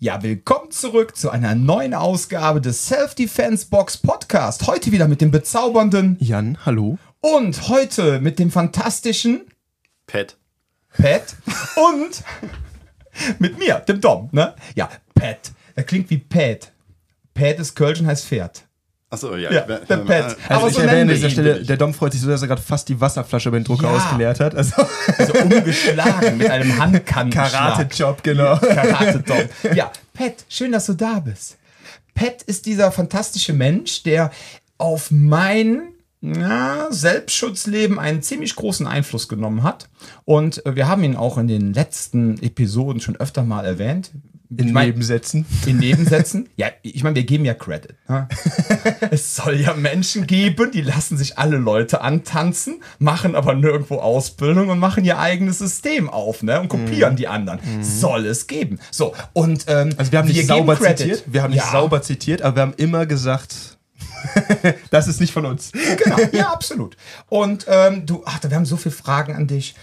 Ja, willkommen zurück zu einer neuen Ausgabe des Self Defense Box Podcast. Heute wieder mit dem bezaubernden Jan, hallo. Und heute mit dem fantastischen Paet. Und mit mir, dem Dom, ne? Ja, Paet. Das klingt wie Paet. Paet ist Kölsch und heißt Pferd. Achso, ja. Der Paet. Also aber ich so erwähne an dieser Stelle, der Dom freut sich so, dass er gerade fast die Wasserflasche über den Drucker ausgeleert hat. Also umgeschlagen mit einem Handkantenschlag. Karate-Job, genau. Karate-Dom. Ja, Paet, schön, dass du da bist. Paet ist dieser fantastische Mensch, der auf mein Selbstschutzleben einen ziemlich großen Einfluss genommen hat. Und wir haben ihn auch in den letzten Episoden schon öfter mal erwähnt. Nebensätzen. In Nebensätzen. Ja, ich meine, wir geben ja Credit. Es soll ja Menschen geben, die lassen sich alle Leute antanzen, machen aber nirgendwo Ausbildung und machen ihr eigenes System auf, ne? Und kopieren die anderen. Soll es geben. So, und also wir haben nicht sauber zitiert. Wir haben nicht sauber zitiert, aber wir haben immer gesagt, das ist nicht von uns. Genau, ja, absolut. Und wir haben so viele Fragen an dich.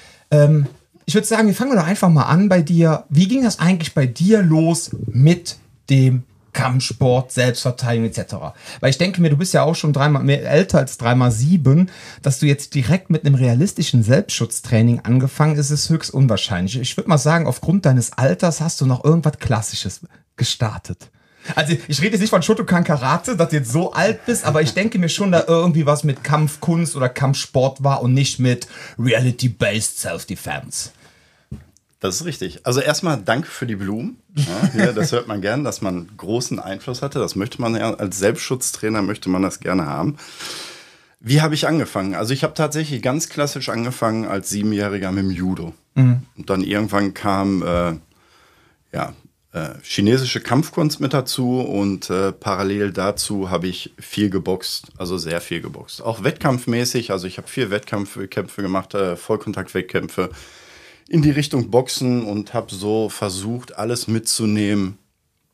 Ich würde sagen, wir fangen doch einfach mal an bei dir. Wie ging das eigentlich bei dir los mit dem Kampfsport, Selbstverteidigung etc.? Weil ich denke mir, du bist ja auch schon dreimal mehr älter als 3x7, dass du jetzt direkt mit einem realistischen Selbstschutztraining angefangen hast, ist höchst unwahrscheinlich. Ich würde mal sagen, aufgrund deines Alters hast du noch irgendwas Klassisches gestartet. Also ich rede jetzt nicht von Shotokan Karate, dass du jetzt so alt bist, aber ich denke mir schon, da irgendwie was mit Kampfkunst oder Kampfsport war und nicht mit Reality-Based Self-Defense. Das ist richtig. Also erstmal danke für die Blumen. Ja, das hört man gern, dass man großen Einfluss hatte. Das möchte man ja, als Selbstschutztrainer möchte man das gerne haben. Wie habe ich angefangen? Also ich habe tatsächlich ganz klassisch angefangen als 7-Jähriger mit dem Judo. Und dann irgendwann kam, chinesische Kampfkunst mit dazu und parallel dazu habe ich viel geboxt, also sehr viel geboxt. Auch wettkampfmäßig, also ich habe viel Wettkämpfe gemacht, Vollkontaktwettkämpfe in die Richtung Boxen und habe so versucht, alles mitzunehmen,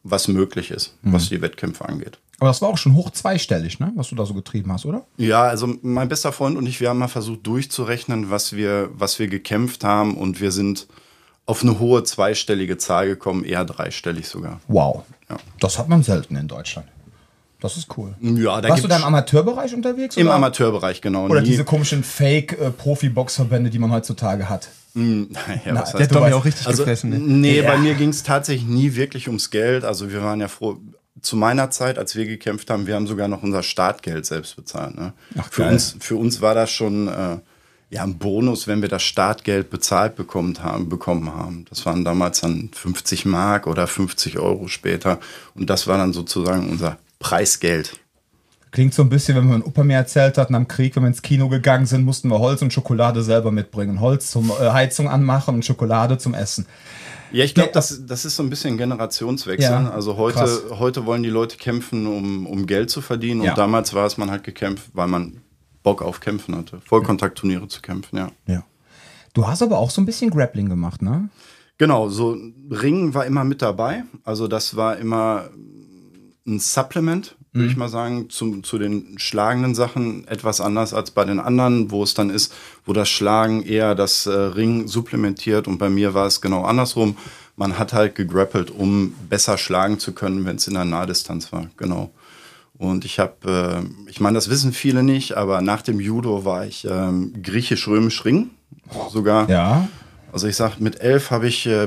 was möglich ist, was die Wettkämpfe angeht. Aber das war auch schon hoch zweistellig, ne? Was du da so getrieben hast, oder? Ja, also mein bester Freund und ich, wir haben mal versucht durchzurechnen, was wir gekämpft haben und wir sind auf eine hohe zweistellige Zahl gekommen, eher dreistellig sogar. Wow, ja. Das hat man selten in Deutschland. Das ist cool. Ja, warst du da im Amateurbereich unterwegs? Im Amateurbereich, genau. Oder diese komischen Fake-Profi-Boxverbände, die man heutzutage hat. Was der hat doch ja auch richtig gefressen. Nee, bei mir ging es tatsächlich nie wirklich ums Geld. Also wir waren ja froh, zu meiner Zeit, als wir gekämpft haben, wir haben sogar noch unser Startgeld selbst bezahlt. Ne? Ach, für uns war das schon ein Bonus, wenn wir das Startgeld bezahlt bekommen haben. Das waren damals dann 50 Mark oder 50 Euro später. Und das war dann sozusagen unser Preisgeld. Klingt so ein bisschen, wenn mein Opa mir erzählt hat, nach dem Krieg, wenn wir ins Kino gegangen sind, mussten wir Holz und Schokolade selber mitbringen. Holz zum Heizung anmachen und Schokolade zum Essen. Ja, ich glaube, das ist so ein bisschen Generationswechsel. Ja, also heute wollen die Leute kämpfen, um Geld zu verdienen. Ja. Und damals war es, man hat gekämpft, weil man Bock auf Kämpfen hatte, Vollkontaktturniere zu kämpfen, ja. Du hast aber auch so ein bisschen Grappling gemacht, ne? Genau, so Ringen war immer mit dabei, also das war immer ein Supplement, würde ich mal sagen, zu den schlagenden Sachen, etwas anders als bei den anderen, wo es dann ist, wo das Schlagen eher das Ringen supplementiert und bei mir war es genau andersrum, man hat halt gegrappelt, um besser schlagen zu können, wenn es in der Nahdistanz war, genau. Und ich habe, ich meine, das wissen viele nicht, aber nach dem Judo war ich griechisch-römisch Ring sogar. Ja. Also ich sag, mit 11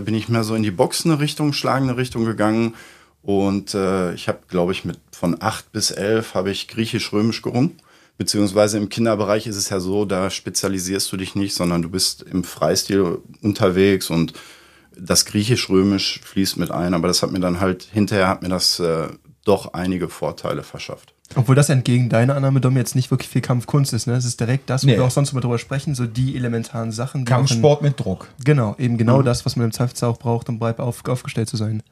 bin ich mehr so in die boxende Richtung, schlagende Richtung gegangen. Und ich habe, glaube ich, von 8 bis 11 habe ich griechisch-römisch gerungen. Beziehungsweise im Kinderbereich ist es ja so, da spezialisierst du dich nicht, sondern du bist im Freistil unterwegs und das griechisch-römisch fließt mit ein. Aber das hat mir dann halt, hinterher hat mir das doch einige Vorteile verschafft. Obwohl das entgegen deiner Annahme, Dom, jetzt nicht wirklich viel Kampfkunst ist, ne? Es ist direkt das, wo wir auch sonst mal drüber sprechen, so die elementaren Sachen. Kampfsport mit Druck. Genau, eben genau das, was man im Zweifelsfall auch braucht, um breit aufgestellt zu sein.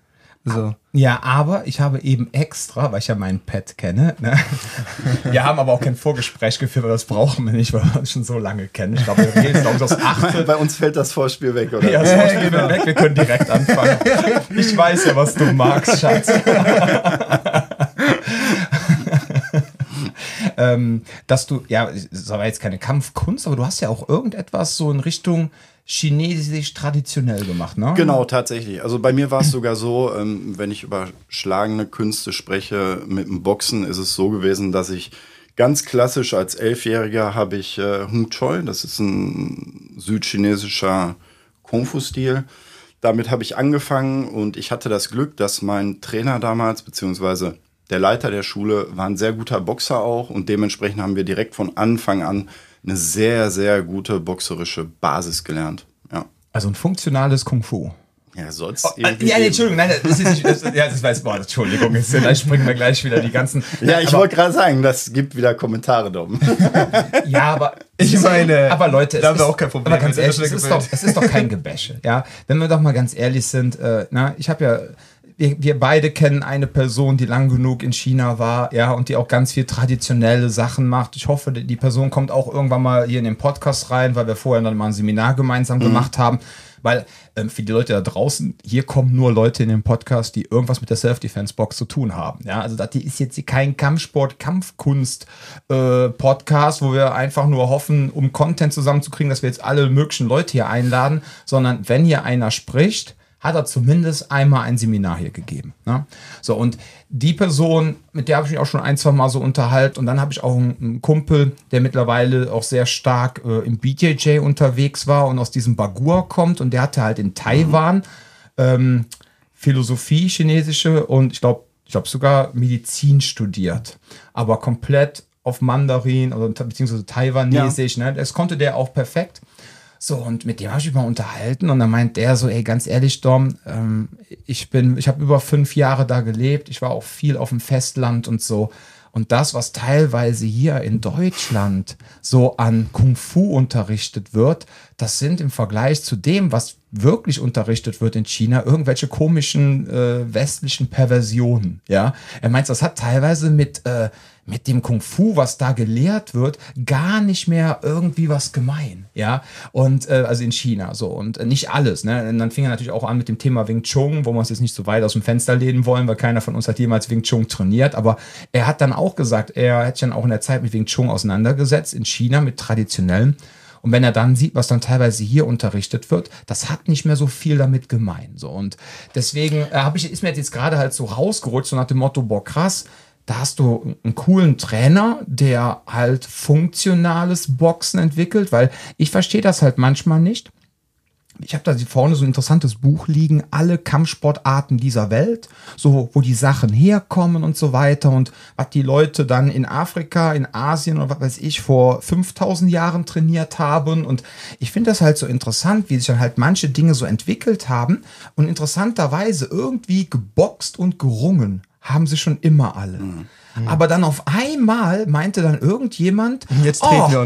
So. Ja, aber ich habe eben extra, weil ich ja meinen Paet kenne, ne? Wir haben aber auch kein Vorgespräch geführt, weil das brauchen wir nicht, weil wir uns schon so lange kennen. Ich glaube, wir reden das 8. Bei uns fällt das Vorspiel weg, oder? Ja, das Vorspiel weg, wir können direkt anfangen. Ich weiß ja, was du magst, Schatz. Dass du, das war jetzt keine Kampfkunst, aber du hast ja auch irgendetwas so in Richtung chinesisch traditionell gemacht, ne? Genau, tatsächlich. Also bei mir war es sogar so, wenn ich über schlagende Künste spreche mit dem Boxen, ist es so gewesen, dass ich ganz klassisch als Elfjähriger habe ich Hung Choi, das ist ein südchinesischer Kung-Fu-Stil. Damit habe ich angefangen und ich hatte das Glück, dass mein Trainer damals, beziehungsweise der Leiter der Schule, war ein sehr guter Boxer auch und dementsprechend haben wir direkt von Anfang an eine sehr, sehr gute boxerische Basis gelernt. Ja. Also ein funktionales Kung-Fu. Ja, sonst irgendwie... Ja, nee, Entschuldigung, nein, das ist nicht... Das, ja, ich weiß, boah, Entschuldigung, jetzt springen wir gleich wieder die ganzen... Ja, ich wollte gerade sagen, das gibt wieder Kommentare, Dom. Ja, aber... Ich meine... Aber Leute, da haben wir auch kein Problem. Aber ganz ehrlich, es ist doch kein Gebäsche, ja? Wenn wir doch mal ganz ehrlich sind, ich habe ja... Wir beide kennen eine Person, die lang genug in China war, ja, und die auch ganz viel traditionelle Sachen macht. Ich hoffe, die Person kommt auch irgendwann mal hier in den Podcast rein, weil wir vorher dann mal ein Seminar gemeinsam gemacht haben. Weil für die Leute da draußen, hier kommen nur Leute in den Podcast, die irgendwas mit der Self Defense Box zu tun haben. Ja, also das ist jetzt kein Kampfkunst-Podcast, wo wir einfach nur hoffen, um Content zusammenzukriegen, dass wir jetzt alle möglichen Leute hier einladen, sondern wenn hier einer spricht, hat er zumindest einmal ein Seminar hier gegeben. Ne? So, und die Person, mit der habe ich mich auch schon ein, zwei Mal so unterhalten. Und dann habe ich auch einen Kumpel, der mittlerweile auch sehr stark im BJJ unterwegs war und aus diesem Bagur kommt. Und der hatte halt in Taiwan Philosophie, chinesische und ich glaube sogar Medizin studiert. Aber komplett auf Mandarin, also, beziehungsweise Taiwanesisch. Ja. Ne? Das konnte der auch perfekt. So, und mit dem habe ich mich mal unterhalten und dann meint der so, ey, ganz ehrlich, Dom, ich habe über 5 Jahre da gelebt, ich war auch viel auf dem Festland und so. Und das, was teilweise hier in Deutschland so an Kung-Fu unterrichtet wird, das sind im Vergleich zu dem, was wirklich unterrichtet wird in China, irgendwelche komischen westlichen Perversionen. Ja? Er meint, das hat teilweise mit dem Kung-Fu, was da gelehrt wird, gar nicht mehr irgendwie was gemein, ja, und also in China, so, und nicht alles, ne, und dann fing er natürlich auch an mit dem Thema Wing Chun, wo wir uns jetzt nicht so weit aus dem Fenster lehnen wollen, weil keiner von uns hat jemals Wing Chun trainiert, aber er hat dann auch gesagt, er hätte sich dann auch in der Zeit mit Wing Chun auseinandergesetzt, in China mit traditionellem, und wenn er dann sieht, was dann teilweise hier unterrichtet wird, das hat nicht mehr so viel damit gemein, so, und deswegen ist mir jetzt gerade halt so rausgerutscht, so nach dem Motto, boah, krass, da hast du einen coolen Trainer, der halt funktionales Boxen entwickelt, weil ich verstehe das halt manchmal nicht. Ich habe da vorne so ein interessantes Buch liegen, alle Kampfsportarten dieser Welt, so wo die Sachen herkommen und so weiter und was die Leute dann in Afrika, in Asien oder was weiß ich vor 5000 Jahren trainiert haben und ich finde das halt so interessant, wie sich dann halt manche Dinge so entwickelt haben und interessanterweise irgendwie geboxt und gerungen haben sie schon immer alle. Mhm. Aber dann auf einmal meinte dann irgendjemand, jetzt treten wir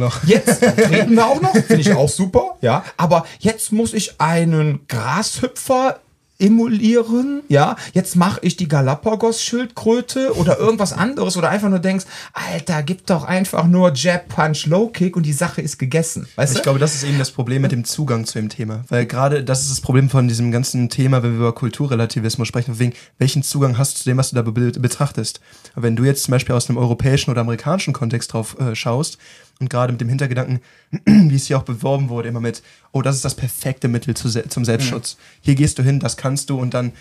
auch noch, finde ich auch super, ja, aber jetzt muss ich einen Grashüpfer emulieren, ja, jetzt mache ich die Galapagos-Schildkröte oder irgendwas anderes oder einfach nur denkst, Alter, gib doch einfach nur Jab, Punch, Low Kick und die Sache ist gegessen. Weißt du? Ich glaube, das ist eben das Problem mit dem Zugang zu dem Thema, weil gerade das ist das Problem von diesem ganzen Thema, wenn wir über Kulturrelativismus sprechen, wegen welchen Zugang hast du zu dem, was du da betrachtest. Wenn du jetzt zum Beispiel aus einem europäischen oder amerikanischen Kontext drauf schaust, und gerade mit dem Hintergedanken, wie es hier auch beworben wurde, immer mit, oh, das ist das perfekte Mittel zum Selbstschutz. Mhm. Hier gehst du hin, das kannst du. Und dann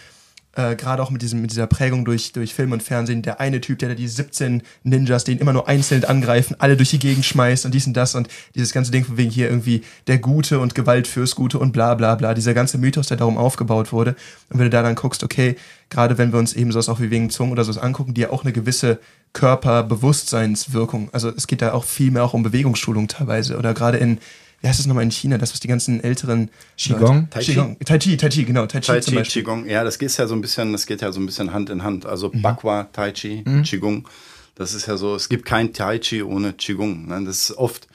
gerade auch mit dieser Prägung durch Film und Fernsehen, der eine Typ, der die 17 Ninjas, den immer nur einzeln angreifen, alle durch die Gegend schmeißt und dies und das. Und dieses ganze Ding von wegen hier irgendwie der Gute und Gewalt fürs Gute und bla bla bla. Dieser ganze Mythos, der darum aufgebaut wurde. Und wenn du da dann guckst, okay, gerade wenn wir uns eben sowas auch wie wegen Zungen oder sowas angucken, die ja auch eine gewisse Körperbewusstseinswirkung. Also es geht da auch viel mehr auch um Bewegungsschulung teilweise. Oder gerade in, wie heißt das nochmal in China, das was die ganzen älteren... Qigong? Tai Chi, zum Beispiel. Qigong, ja, das geht ja so ein bisschen Hand in Hand. Also Bakwa, Tai Chi, Qigong, das ist ja so, es gibt kein Tai Chi ohne Qigong. Ne? Das ist oft,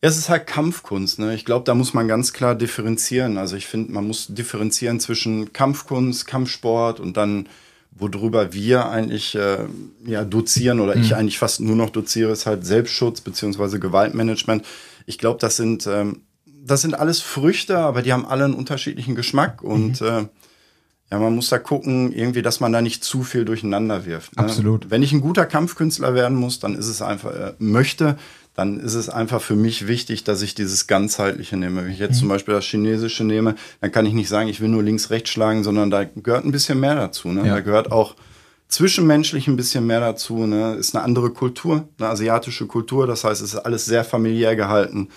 es ist halt Kampfkunst. Ne? Ich glaube, da muss man ganz klar differenzieren. Also ich finde, man muss differenzieren zwischen Kampfkunst, Kampfsport und dann worüber wir eigentlich dozieren oder ich eigentlich fast nur noch doziere, ist halt Selbstschutz bzw. Gewaltmanagement. Ich glaube, das sind alles Früchte, aber die haben alle einen unterschiedlichen Geschmack und man muss da gucken, irgendwie, dass man da nicht zu viel durcheinander wirft. Ne? Absolut. Wenn ich ein guter Kampfkünstler werden muss, dann ist es einfach, dann ist es einfach für mich wichtig, dass ich dieses Ganzheitliche nehme. Wenn ich jetzt zum Beispiel das Chinesische nehme, dann kann ich nicht sagen, ich will nur links, rechts schlagen, sondern da gehört ein bisschen mehr dazu. Ne? Ja. Da gehört auch zwischenmenschlich ein bisschen mehr dazu. Ne? Ist eine andere Kultur, eine asiatische Kultur. Das heißt, es ist alles sehr familiär gehalten.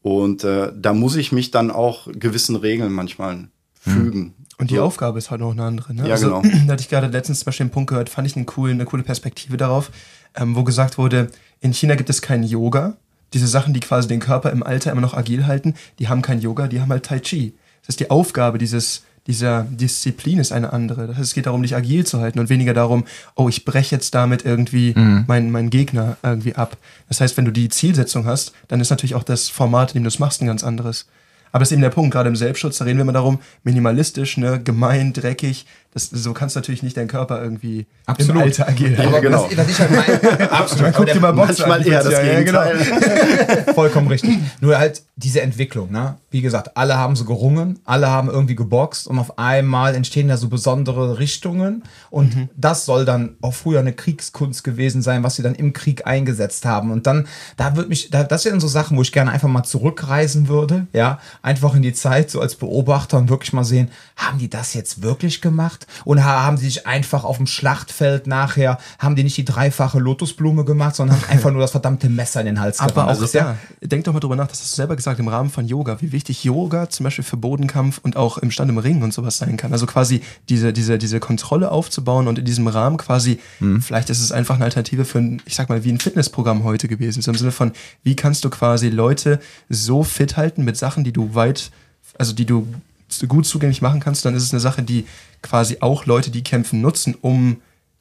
Und da muss ich mich dann auch gewissen Regeln manchmal fügen. Und die Aufgabe ist halt noch eine andere. Ne? Ja, also, genau. Da hatte ich gerade letztens zum Beispiel den Punkt gehört, fand ich eine coole Perspektive darauf, wo gesagt wurde, in China gibt es kein Yoga. Diese Sachen, die quasi den Körper im Alter immer noch agil halten, die haben kein Yoga, die haben halt Tai Chi. Das heißt, die Aufgabe dieser Disziplin ist eine andere. Das heißt, es geht darum, dich agil zu halten und weniger darum, oh, ich breche jetzt damit irgendwie meinen Gegner irgendwie ab. Das heißt, wenn du die Zielsetzung hast, dann ist natürlich auch das Format, in dem du es machst, ein ganz anderes. Aber das ist eben der Punkt, gerade im Selbstschutz, da reden wir immer darum, minimalistisch, ne, gemein, dreckig, so kannst du natürlich nicht deinen Körper irgendwie im Alter agieren. Ja, genau. Was ich halt meine, man guckt immer Boxen an, eher das Gegenteil. Genau. Vollkommen richtig. Nur halt diese Entwicklung, ne? Wie gesagt, alle haben so gerungen, alle haben irgendwie geboxt und auf einmal entstehen da so besondere Richtungen und das soll dann auch früher eine Kriegskunst gewesen sein, was sie dann im Krieg eingesetzt haben. Und dann, das sind so Sachen, wo ich gerne einfach mal zurückreisen würde, ja, einfach in die Zeit, so als Beobachter und wirklich mal sehen, haben die das jetzt wirklich gemacht? Und haben sie sich einfach auf dem Schlachtfeld nachher, haben die nicht die dreifache Lotusblume gemacht, sondern haben einfach nur das verdammte Messer in den Hals gebracht. Aber auch ja, denk doch mal drüber nach, das hast du selber gesagt, im Rahmen von Yoga, wie wichtig Yoga zum Beispiel für Bodenkampf und auch im Stand im Ring und sowas sein kann. Also quasi diese Kontrolle aufzubauen und in diesem Rahmen quasi, vielleicht ist es einfach eine Alternative für ein, ich sag mal, wie ein Fitnessprogramm heute gewesen. So im Sinne von, wie kannst du quasi Leute so fit halten mit Sachen, die du gut zugänglich machen kannst, dann ist es eine Sache, die quasi auch Leute, die kämpfen, nutzen, um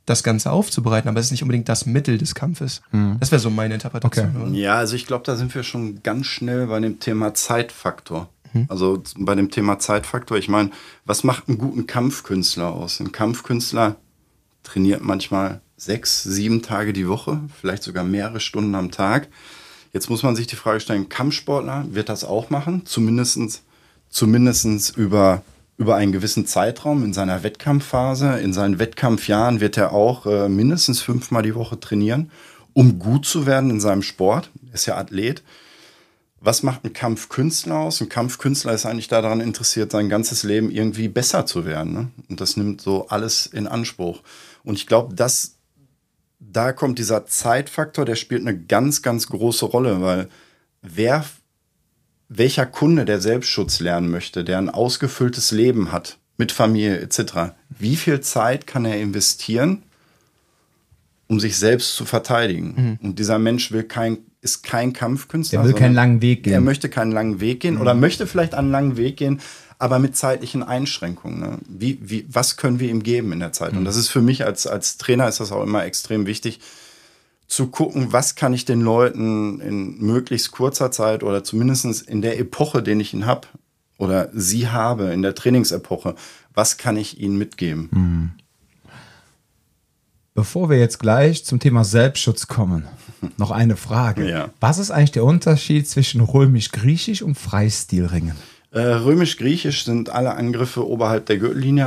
das Ganze aufzubereiten. Aber es ist nicht unbedingt das Mittel des Kampfes. Das wäre so meine Interpretation. Okay. Ja, also ich glaube, da sind wir schon ganz schnell bei dem Thema Zeitfaktor. Also bei dem Thema Zeitfaktor, ich meine, was macht einen guten Kampfkünstler aus? Ein Kampfkünstler trainiert manchmal 6, 7 Tage die Woche, vielleicht sogar mehrere Stunden am Tag. Jetzt muss man sich die Frage stellen, Kampfsportler wird das auch machen, zumindest über einen gewissen Zeitraum in seiner Wettkampfphase, in seinen Wettkampfjahren wird er auch mindestens 5-mal die Woche trainieren, um gut zu werden in seinem Sport. Er ist ja Athlet. Was macht ein Kampfkünstler aus? Ein Kampfkünstler ist eigentlich daran interessiert, sein ganzes Leben irgendwie besser zu werden. Ne? Und das nimmt so alles in Anspruch. Und ich glaube, da kommt dieser Zeitfaktor, der spielt eine ganz, ganz große Rolle, weil welcher Kunde, der Selbstschutz lernen möchte, der ein ausgefülltes Leben hat, mit Familie etc., wie viel Zeit kann er investieren, um sich selbst zu verteidigen? Und dieser Mensch ist kein Kampfkünstler. Der will keinen langen Weg gehen. Er möchte keinen langen Weg gehen oder möchte vielleicht einen langen Weg gehen, aber mit zeitlichen Einschränkungen. Ne? Was können wir ihm geben in der Zeit? Und das ist für mich als Trainer ist das auch immer extrem wichtig, zu gucken, was kann ich den Leuten in möglichst kurzer Zeit oder zumindest in der Epoche, den ich ihn habe oder sie habe, in der Trainingsepoche, was kann ich ihnen mitgeben? Bevor wir jetzt gleich zum Thema Selbstschutz kommen, noch eine Frage. Ja. Was ist eigentlich der Unterschied zwischen römisch-griechisch und Freistilringen? Römisch-griechisch sind alle Angriffe oberhalb der Gürtellinie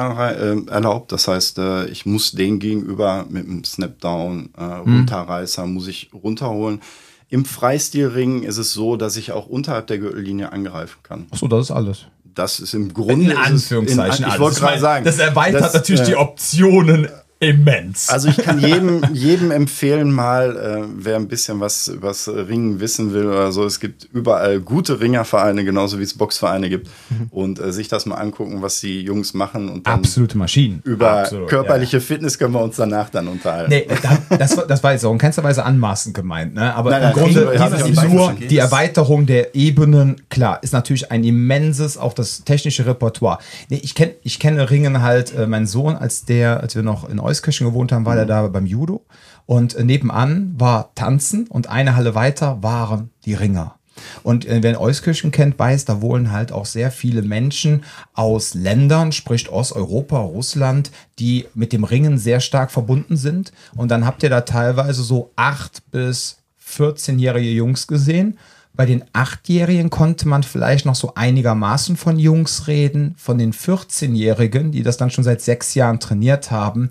erlaubt. Das heißt, ich muss den gegenüber mit einem Snapdown, Runterreißer, muss ich runterholen. Im Freistilring ist es so, dass ich auch unterhalb der Gürtellinie angreifen kann. Achso, das ist alles. Das ist im Grunde... In Anführungszeichen alles. Ich wollte gerade sagen... Das erweitert natürlich die Optionen... Immens. Also ich kann jedem empfehlen, mal, wer ein bisschen was übers Ringen wissen will oder so, es gibt überall gute Ringervereine, genauso wie es Boxvereine gibt und sich das mal angucken, was die Jungs machen. Und dann absolute Maschinen. Über körperliche Fitness können wir uns danach dann unterhalten. Nee, das war jetzt auch in keinster Weise anmaßend gemeint, ne? Aber im Grunde ist nur die Erweiterung der Ebenen, klar, ist natürlich ein immenses, auch das technische Repertoire. Nee, ich kenne Ringen halt, mein Sohn, als wir noch in Euskirchen gewohnt haben, war er da beim Judo und nebenan war Tanzen und eine Halle weiter waren die Ringer. Und wer in Euskirchen kennt, weiß, da wohnen halt auch sehr viele Menschen aus Ländern, sprich Osteuropa, Russland, die mit dem Ringen sehr stark verbunden sind. Und dann habt ihr da teilweise so 8- bis 14-jährige Jungs gesehen. Bei den 8-Jährigen konnte man vielleicht noch so einigermaßen von Jungs reden. Von den 14-Jährigen, die das dann schon seit 6 Jahren trainiert haben,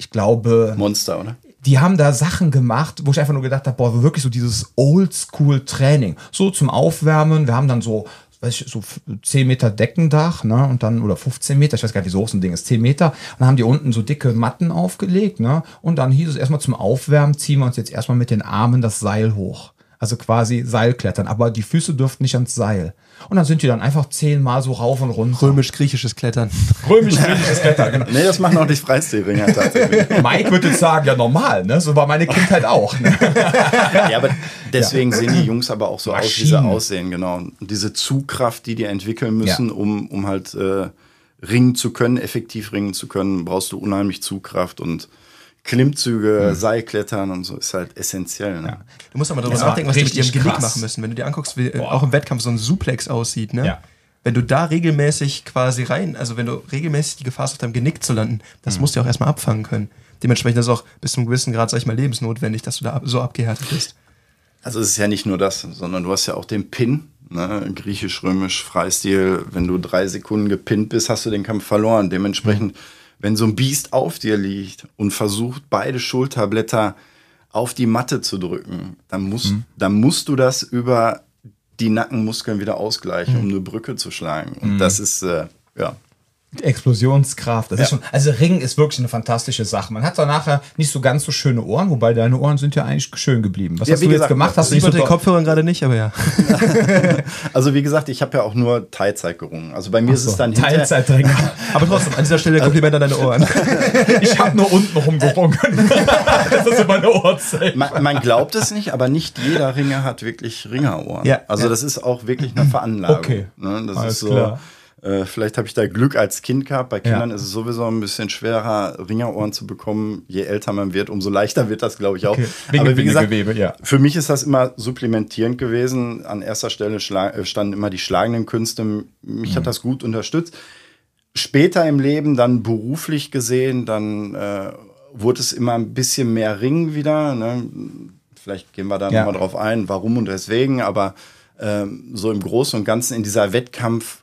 ich glaube... Monster, oder? die haben da Sachen gemacht, wo ich einfach nur gedacht habe, boah, wirklich so dieses Oldschool-Training. So zum Aufwärmen, wir haben dann so, weiß ich, so 10 Meter Deckendach, ne, und dann, oder 15 Meter, ich weiß gar nicht, wie groß ein Ding ist, 10 Meter. Und dann haben die unten so dicke Matten aufgelegt, ne, und dann hieß es erstmal zum Aufwärmen, ziehen wir uns jetzt erstmal mit den Armen das Seil hoch. Also quasi Seilklettern, aber die Füße dürften nicht ans Seil. Und dann sind die dann einfach 10-mal so rauf und runter. Römisch-griechisches Klettern. Römisch-griechisches Klettern, genau. Nee, das machen auch nicht Freistilringer tatsächlich. Mike würde sagen, ja normal, ne? So war meine Kindheit auch. Ne? Ja, aber deswegen sehen die Jungs aber auch so Maschinen aus, wie sie aussehen, genau. Und diese Zugkraft, die die entwickeln müssen, um halt ringen zu können, effektiv ringen zu können, brauchst du unheimlich Zugkraft und Klimmzüge, Seilklettern und so ist halt essentiell. Ne? Ja. Du musst aber darüber nachdenken, was die mit ihrem Genick machen müssen. Wenn du dir anguckst, wie auch im Wettkampf so ein Suplex aussieht, ne? Ja. Wenn du da regelmäßig quasi rein, also wenn du regelmäßig die Gefahr hast, auf deinem Genick zu landen, das musst du ja auch erstmal abfangen können. Dementsprechend ist es auch bis zu einem gewissen Grad, sag ich mal, lebensnotwendig, dass du da so abgehärtet bist. Also es ist ja nicht nur das, sondern du hast ja auch den Pin, ne? Griechisch, Römisch, Freistil. Wenn du 3 Sekunden gepinnt bist, hast du den Kampf verloren. Dementsprechend wenn so ein Biest auf dir liegt und versucht, beide Schulterblätter auf die Matte zu drücken, dann musst du das über die Nackenmuskeln wieder ausgleichen, um eine Brücke zu schlagen. Und das ist, Explosionskraft. Das ist schon, also Ringen ist wirklich eine fantastische Sache. Man hat da nachher nicht so ganz so schöne Ohren, wobei deine Ohren sind ja eigentlich schön geblieben. Was hast du jetzt gemacht? Hast du über den Kopfhörern gerade nicht, aber ja. Also wie gesagt, ich habe ja auch nur Teilzeit gerungen. Also bei mir ist es dann Teilzeitringen. Aber trotzdem, an dieser Stelle Kompliment an deine Ohren. Ich habe nur unten rumgerungen. Das ist immer eine Ohrzeit. Man glaubt es nicht, aber nicht jeder Ringer hat wirklich Ringerohren. Ja. Also das ist auch wirklich eine Veranlagung. Okay. Ne? Das Alles ist so. Klar. Vielleicht habe ich da Glück als Kind gehabt. Bei Kindern ist es sowieso ein bisschen schwerer, Ringerohren zu bekommen. Je älter man wird, umso leichter wird das, glaube ich, auch. Okay. Aber wie gesagt, Gewebe, für mich ist das immer supplementierend gewesen. An erster Stelle standen immer die schlagenden Künste. Mich hat das gut unterstützt. Später im Leben, dann beruflich gesehen, dann wurde es immer ein bisschen mehr Ringen wieder. Ne? Vielleicht gehen wir da nochmal drauf ein, warum und weswegen. Aber so im Großen und Ganzen in dieser Wettkampfphase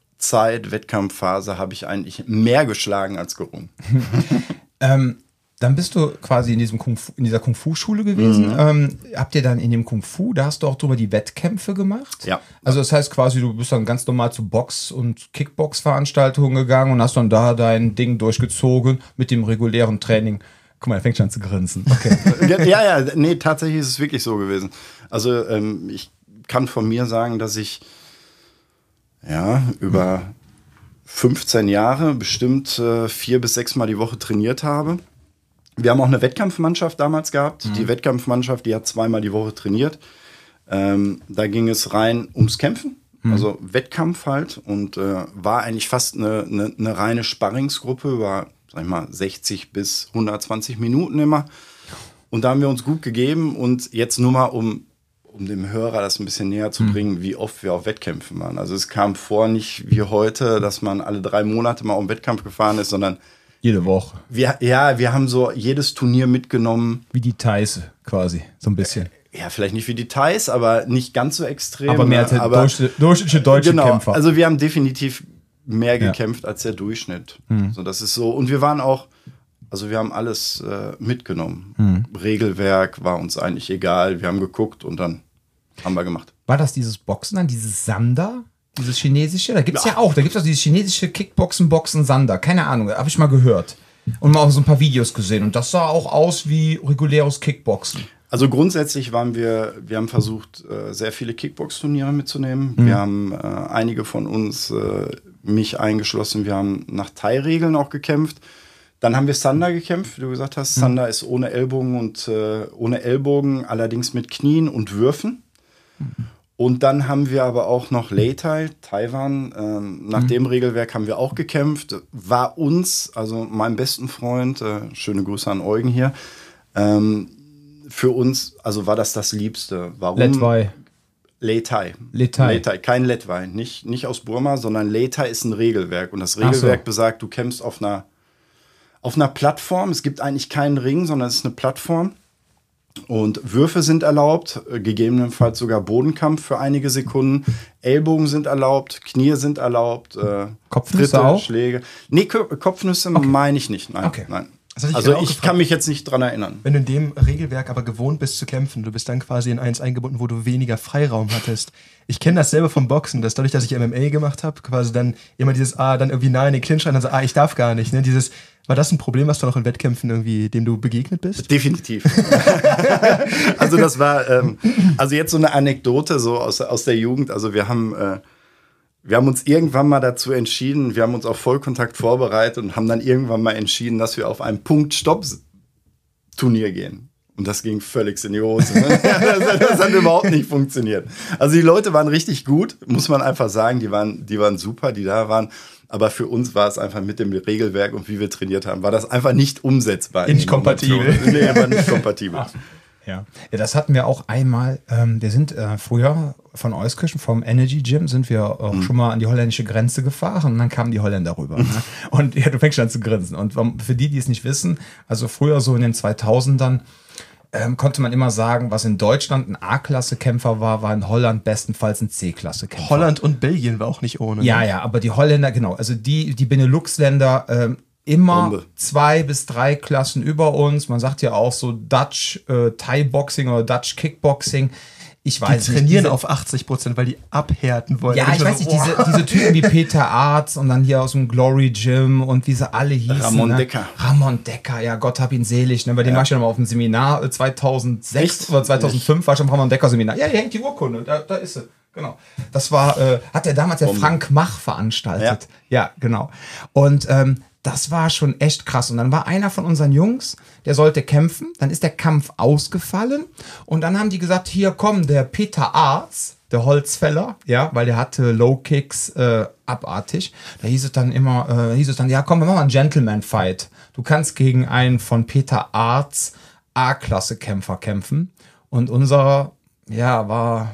habe ich eigentlich mehr geschlagen als gerungen. Dann bist du quasi in dieser Kung-Fu-Schule gewesen. Habt ihr dann in dem Kung-Fu, da hast du auch drüber die Wettkämpfe gemacht? Ja. Also das heißt quasi, du bist dann ganz normal zu Box- und Kickbox-Veranstaltungen gegangen und hast dann da dein Ding durchgezogen mit dem regulären Training. Guck mal, er fängt schon an zu grinsen. Okay. Nee, tatsächlich ist es wirklich so gewesen. Also ich kann von mir sagen, dass ich über 15 Jahre bestimmt 4 bis 6 Mal die Woche trainiert habe. Wir haben auch eine Wettkampfmannschaft damals gehabt. Die Wettkampfmannschaft, die hat 2-mal die Woche trainiert. Da ging es rein ums Kämpfen, also Wettkampf halt. Und war eigentlich fast eine reine Sparringsgruppe über, sag ich mal, 60 bis 120 Minuten immer. Und da haben wir uns gut gegeben. Und jetzt nur mal um dem Hörer das ein bisschen näher zu bringen, wie oft wir auf Wettkämpfen waren. Also es kam vor, nicht wie heute, dass man alle 3 Monate mal um Wettkampf gefahren ist, sondern jede Woche. Wir haben so jedes Turnier mitgenommen. Wie die Thais quasi, so ein bisschen. Ja, vielleicht nicht wie die Thais, aber nicht ganz so extrem. Aber mehr als der durchschnittliche deutsche Kämpfer. Also wir haben definitiv mehr gekämpft als der Durchschnitt. So, das ist so. Und wir waren auch, also wir haben alles mitgenommen. Regelwerk war uns eigentlich egal. Wir haben geguckt und dann haben wir gemacht. War das dieses Boxen dann, dieses Sanda, dieses chinesische? Da gibt es ja auch, da gibt es auch dieses chinesische Kickboxen, Boxen, Sanda. Keine Ahnung, habe ich mal gehört. Und mal auch so ein paar Videos gesehen. Und das sah auch aus wie reguläres Kickboxen. Also grundsätzlich haben wir versucht, sehr viele Kickbox-Turniere mitzunehmen. Wir haben einige von uns, mich eingeschlossen, wir haben nach Thai-Regeln auch gekämpft. Dann haben wir Sanda gekämpft, wie du gesagt hast. Sanda ist ohne Ellbogen und allerdings mit Knien und Würfen. Und dann haben wir aber auch noch Leitai, Taiwan. Nach dem Regelwerk haben wir auch gekämpft. War uns, also meinem besten Freund, schöne Grüße an Eugen hier, für uns, also war das Liebste. Warum? Leitai. Kein Lethwei, nicht aus Burma, sondern Leitai ist ein Regelwerk. Und das Regelwerk besagt, du kämpfst auf einer Plattform. Es gibt eigentlich keinen Ring, sondern es ist eine Plattform. Und Würfe sind erlaubt, gegebenenfalls sogar Bodenkampf für einige Sekunden. Ellbogen sind erlaubt, Knie sind erlaubt. Kopfnüsse auch? Schläge. Nee, Kopfnüsse meine ich nicht. Nein. Also ich kann mich jetzt nicht dran erinnern. Wenn du in dem Regelwerk aber gewohnt bist zu kämpfen, du bist dann quasi in eins eingebunden, wo du weniger Freiraum hattest. Ich kenne das selber vom Boxen, dass dadurch, dass ich MMA gemacht habe, quasi dann immer dieses, dann irgendwie nah in den Clinch rein, dann so, ich darf gar nicht. Ne? Dieses, war das ein Problem, was du noch in Wettkämpfen irgendwie, dem du begegnet bist? Definitiv. Also das war, also jetzt so eine Anekdote so aus der Jugend. Also wir haben uns irgendwann mal dazu entschieden, wir haben uns auf Vollkontakt vorbereitet und haben dann irgendwann mal entschieden, dass wir auf ein Punkt-Stopp-Turnier gehen. Und das ging völlig in die Hose. Ne? Das hat überhaupt nicht funktioniert. Also die Leute waren richtig gut, muss man einfach sagen. Die waren super, die da waren. Aber für uns war es einfach mit dem Regelwerk und wie wir trainiert haben, war das einfach nicht umsetzbar. Nicht kompatibel. Nee, war nicht kompatibel. Ach. Ja, das hatten wir auch einmal. Wir sind früher von Euskirchen, vom Energy Gym, sind wir auch schon mal an die holländische Grenze gefahren und dann kamen die Holländer rüber. Ne? Und ja, du fängst schon an zu grinsen. Und für die, die es nicht wissen, also früher so in den 2000ern konnte man immer sagen, was in Deutschland ein A-Klasse-Kämpfer war, war in Holland bestenfalls ein C-Klasse-Kämpfer. Holland und Belgien war auch nicht ohne. Ja, ne? Ja, aber die Holländer, genau, also die Benelux-Länder, immer Bombe. 2 bis 3 Klassen über uns. Man sagt ja auch so Dutch Thai-Boxing oder Dutch Kickboxing. Ich weiß nicht. Die trainieren auf 80%, weil die abhärten wollen. Ja, ich weiß nicht, diese Typen wie Peter Arz und dann hier aus dem Glory Gym und wie sie alle hießen. Ramon Decker, ja, Gott hab ihn selig. Ne? Bei dem war ich ja nochmal auf dem Seminar 2006 Echt? Oder 2005 war ich am Ramon Decker Seminar. Ja, hier hängt die Urkunde, da ist sie. Genau. Das war, hat er damals der Frank Mach veranstaltet. Ja, genau. Und das war schon echt krass. Und dann war einer von unseren Jungs, der sollte kämpfen. Dann ist der Kampf ausgefallen. Und dann haben die gesagt, hier komm, der Peter Arz, der Holzfäller, ja, weil der hatte Low-Kicks abartig. Da hieß es dann immer, ja komm, wir machen mal einen Gentleman-Fight. Du kannst gegen einen von Peter Arz A-Klasse-Kämpfer kämpfen. Und unserer, ja, war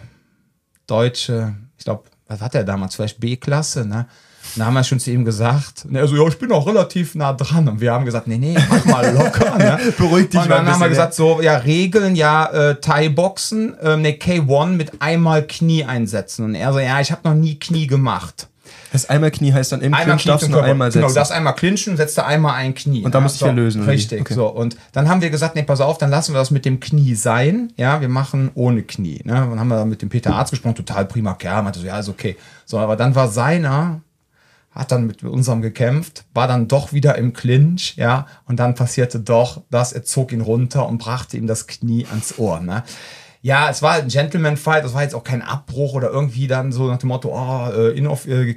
Deutsche, ich glaube, was hat er damals? Vielleicht B-Klasse, ne? Da haben wir schon zu ihm gesagt, und er so, ja, ich bin auch relativ nah dran. Und wir haben gesagt, nee, mach mal locker. Ne? Beruhig dich mal. Und dann haben wir gesagt, so, ja, Regeln, ja, Thai-Boxen, K1 mit einmal Knie einsetzen. Und er so, ja, ich habe noch nie Knie gemacht. Das einmal Knie heißt dann im Clinch darfst du nur einmal setzen. Genau, du darfst einmal clinchen, setzt da einmal ein Knie. Und da musst du ja lösen. Richtig, okay. So. Und dann haben wir gesagt, nee, pass auf, dann lassen wir das mit dem Knie sein. Ja, wir machen ohne Knie. Ne? Dann haben wir mit dem Peter Arz gesprochen, total prima Kerl. Meinte so, ja, ist okay. So, aber dann war seiner... hat dann mit unserem gekämpft, war dann doch wieder im Clinch, ja, und dann passierte doch, dass er zog ihn runter und brachte ihm das Knie ans Ohr, ne. Ja, es war ein Gentleman-Fight, das war jetzt auch kein Abbruch oder irgendwie dann so nach dem Motto,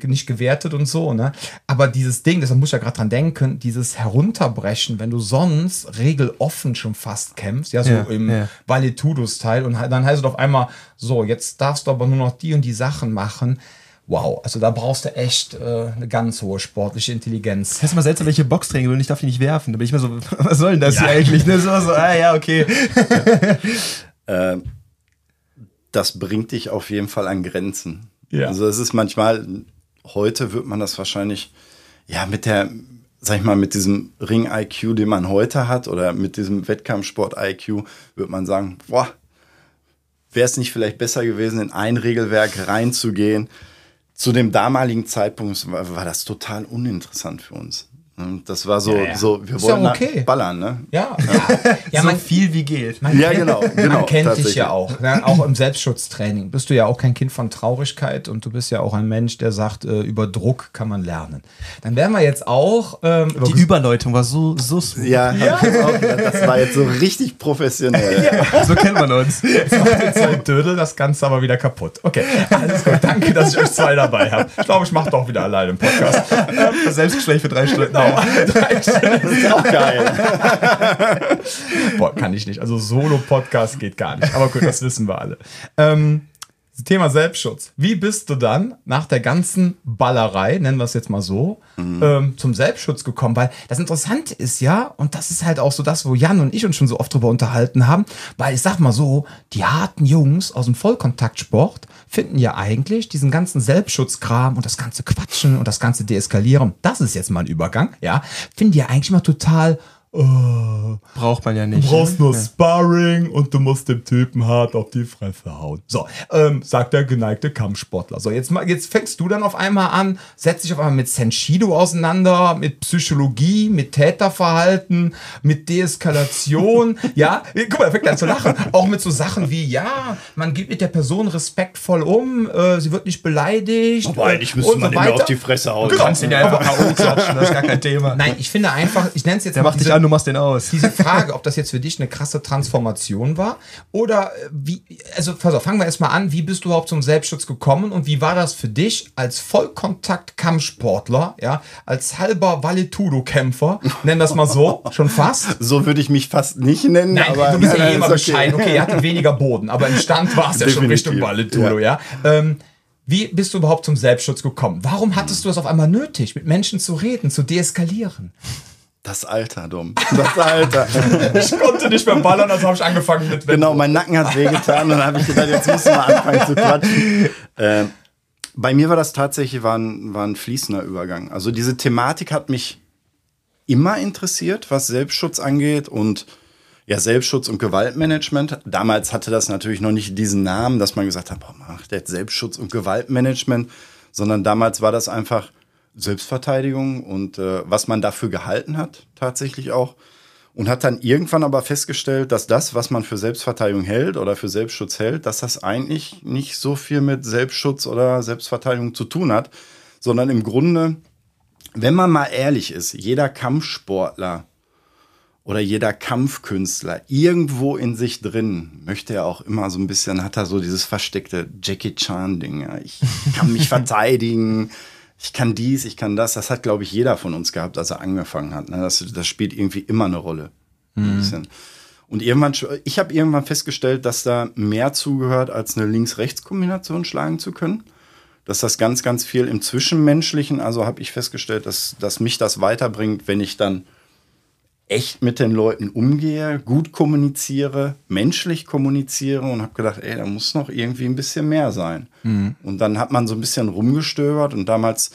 nicht gewertet und so, ne. Aber dieses Ding, deshalb muss ich ja gerade dran denken, dieses Herunterbrechen, wenn du sonst regeloffen schon fast kämpfst, ja, so ja, im Valetudos-Teil, und dann heißt es auf einmal, so, jetzt darfst du aber nur noch die und die Sachen machen. Wow, also da brauchst du echt eine ganz hohe sportliche Intelligenz. Das ist mal seltsam, welche Boxtraining und ich darf die nicht werfen. Da bin ich mal so, was soll denn das hier eigentlich? Das war so, okay. Das bringt dich auf jeden Fall an Grenzen. Ja. Also es ist manchmal, heute wird man das wahrscheinlich, ja, mit diesem Ring-IQ, den man heute hat, oder mit diesem Wettkampfsport-IQ, wird man sagen, boah, wäre es nicht vielleicht besser gewesen, in ein Regelwerk reinzugehen? Zu dem damaligen Zeitpunkt war das total uninteressant für uns. Das war so, wir wollen ballern, ne? Ja, so viel wie geht. Man kennt dich ja auch. Ne? Auch im Selbstschutztraining bist du ja auch kein Kind von Traurigkeit und du bist ja auch ein Mensch, der sagt, über Druck kann man lernen. Dann werden wir jetzt auch... die Überleitung war so smooth. Ja. Das war jetzt so richtig professionell. Ja. So kennt man uns. Jetzt macht ihr zwei Dödel das Ganze aber wieder kaputt. Okay, alles gut. Danke, dass ich euch zwei dabei habe. Ich glaube, ich mache doch wieder alleine im Podcast. Selbstgespräch für 3 Stunden. Genau. Das ist auch geil. Boah, kann ich nicht. Also Solo-Podcast geht gar nicht. Aber gut, das wissen wir alle. Thema Selbstschutz. Wie bist du dann nach der ganzen Ballerei, nennen wir es jetzt mal so, zum Selbstschutz gekommen? Weil das Interessante ist ja, und das ist halt auch so das, wo Jan und ich uns schon so oft drüber unterhalten haben, weil ich sag mal so, die harten Jungs aus dem Vollkontaktsport finden ja eigentlich diesen ganzen Selbstschutzkram und das ganze Quatschen und das ganze Deeskalieren, das ist jetzt mal ein Übergang, ja, finden die ja eigentlich mal total Braucht man ja nicht. Du brauchst nur Sparring und du musst dem Typen hart auf die Fresse hauen. So, sagt der geneigte Kampfsportler. So, jetzt fängst du dann auf einmal an, setzt dich auf einmal mit Senshido auseinander, mit Psychologie, mit Täterverhalten, mit Deeskalation. Ja, guck mal, er fängt an zu lachen. Auch mit so Sachen wie, ja, man geht mit der Person respektvoll um, sie wird nicht beleidigt. Aber eigentlich müsste man so immer auf die Fresse hauen. Du kannst ihn ja einfach K.O. klatschen, das ist gar kein Thema. Nein, ich finde einfach, ich nenne es jetzt mal diese, du machst den aus. Diese Frage, ob das jetzt für dich eine krasse Transformation war oder wie, also pass auf, fangen wir erstmal an, wie bist du überhaupt zum Selbstschutz gekommen und wie war das für dich als Vollkontakt-Kampfsportler, ja, als halber Valetudo-Kämpfer, nenn das mal so, schon fast. So würde ich mich fast nicht nennen. Nein, aber du bist ja immer bescheiden, okay, er hatte weniger Boden, aber im Stand war es ja schon Richtung Valetudo, ja. Wie bist du überhaupt zum Selbstschutz gekommen? Warum hattest du das auf einmal nötig, mit Menschen zu reden, zu deeskalieren? Das Alter, dumm. Das Alter. Ich konnte nicht mehr ballern, also habe ich angefangen mit... Genau, mein Nacken hat wehgetan und dann habe ich gedacht, jetzt musst du mal anfangen zu quatschen. Bei mir war das tatsächlich war ein fließender Übergang. Also diese Thematik hat mich immer interessiert, was Selbstschutz angeht und ja, Selbstschutz und Gewaltmanagement. Damals hatte das natürlich noch nicht diesen Namen, dass man gesagt hat, boah, macht der Selbstschutz und Gewaltmanagement, sondern damals war das einfach Selbstverteidigung und was man dafür gehalten hat, tatsächlich auch. Und hat dann irgendwann aber festgestellt, dass das, was man für Selbstverteidigung hält oder für Selbstschutz hält, dass das eigentlich nicht so viel mit Selbstschutz oder Selbstverteidigung zu tun hat, sondern im Grunde, wenn man mal ehrlich ist, jeder Kampfsportler oder jeder Kampfkünstler irgendwo in sich drin möchte er auch immer so ein bisschen, hat er so dieses versteckte Jackie Chan-Ding. Ja, ich kann mich verteidigen, ich kann dies, ich kann das. Das hat, glaube ich, jeder von uns gehabt, als er angefangen hat. Das spielt irgendwie immer eine Rolle. Ein bisschen. Und ich habe irgendwann festgestellt, dass da mehr zugehört, als eine Links-Rechts-Kombination schlagen zu können. Dass das ganz, ganz viel im Zwischenmenschlichen, also habe ich festgestellt, dass mich das weiterbringt, wenn ich dann echt mit den Leuten umgehe, gut kommuniziere, menschlich kommuniziere und habe gedacht, ey, da muss noch irgendwie ein bisschen mehr sein. Mhm. Und dann hat man so ein bisschen rumgestöbert und damals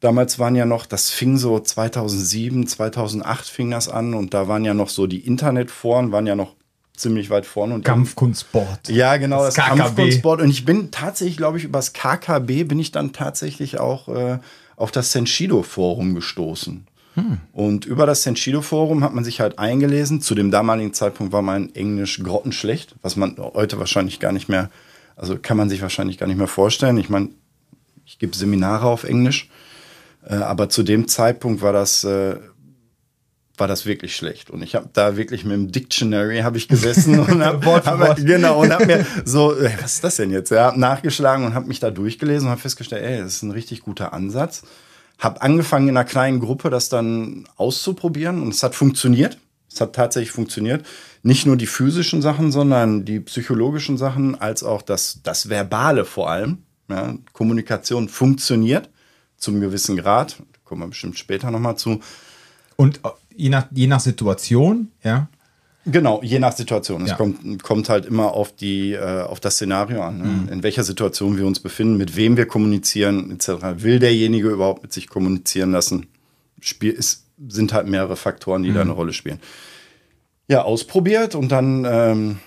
waren ja noch, das fing so 2007, 2008 fing das an und da waren ja noch so die Internetforen, waren ja noch ziemlich weit vorne. Und Kampfkunstbord. Ja, genau, das Kampfkunstbord. Und ich bin tatsächlich, glaube ich, über das KKB bin ich dann tatsächlich auch auf das Senshido-Forum gestoßen. Und über das Senshido-Forum hat man sich halt eingelesen. Zu dem damaligen Zeitpunkt war mein Englisch grottenschlecht, was man heute wahrscheinlich gar nicht mehr, also kann man sich wahrscheinlich gar nicht mehr vorstellen. Ich meine, ich gebe Seminare auf Englisch, aber zu dem Zeitpunkt war das wirklich schlecht. Und ich habe da wirklich mit dem Dictionary habe ich gesessen und habe mir so, ey, was ist das denn jetzt? Ja, nachgeschlagen und habe mich da durchgelesen und habe festgestellt, ey, das ist ein richtig guter Ansatz. Habe angefangen, in einer kleinen Gruppe das dann auszuprobieren und es hat funktioniert. Es hat tatsächlich funktioniert. Nicht nur die physischen Sachen, sondern die psychologischen Sachen, als auch das Verbale vor allem. Ja, Kommunikation funktioniert zum gewissen Grad. Da kommen wir bestimmt später nochmal zu. Und je nach Situation, ja? Genau, je nach Situation. Ja. Es kommt halt immer auf das Szenario an, ne? In welcher Situation wir uns befinden, mit wem wir kommunizieren, etc. Will derjenige überhaupt mit sich kommunizieren lassen? Sind halt mehrere Faktoren, die da eine Rolle spielen. Ja, ausprobiert und dann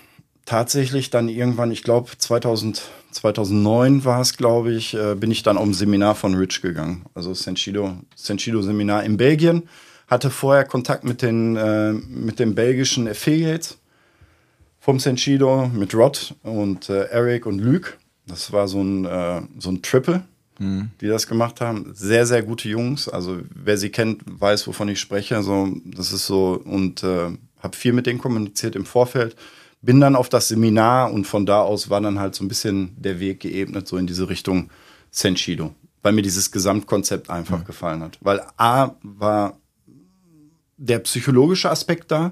tatsächlich dann irgendwann, ich glaube 2009 war es, glaube ich, bin ich dann auf ein Seminar von Rich gegangen. Also Senshido-Seminar in Belgien. Hatte vorher Kontakt mit den belgischen Affiliates vom Senshido, mit Rod und Eric und Luc. Das war so ein Triple, die das gemacht haben. Sehr, sehr gute Jungs. Also wer sie kennt, weiß, wovon ich spreche. Also, das ist so. Und habe viel mit denen kommuniziert im Vorfeld. Bin dann auf das Seminar und von da aus war dann halt so ein bisschen der Weg geebnet, so in diese Richtung Senshido. Weil mir dieses Gesamtkonzept einfach gefallen hat. Weil A war der psychologische Aspekt da.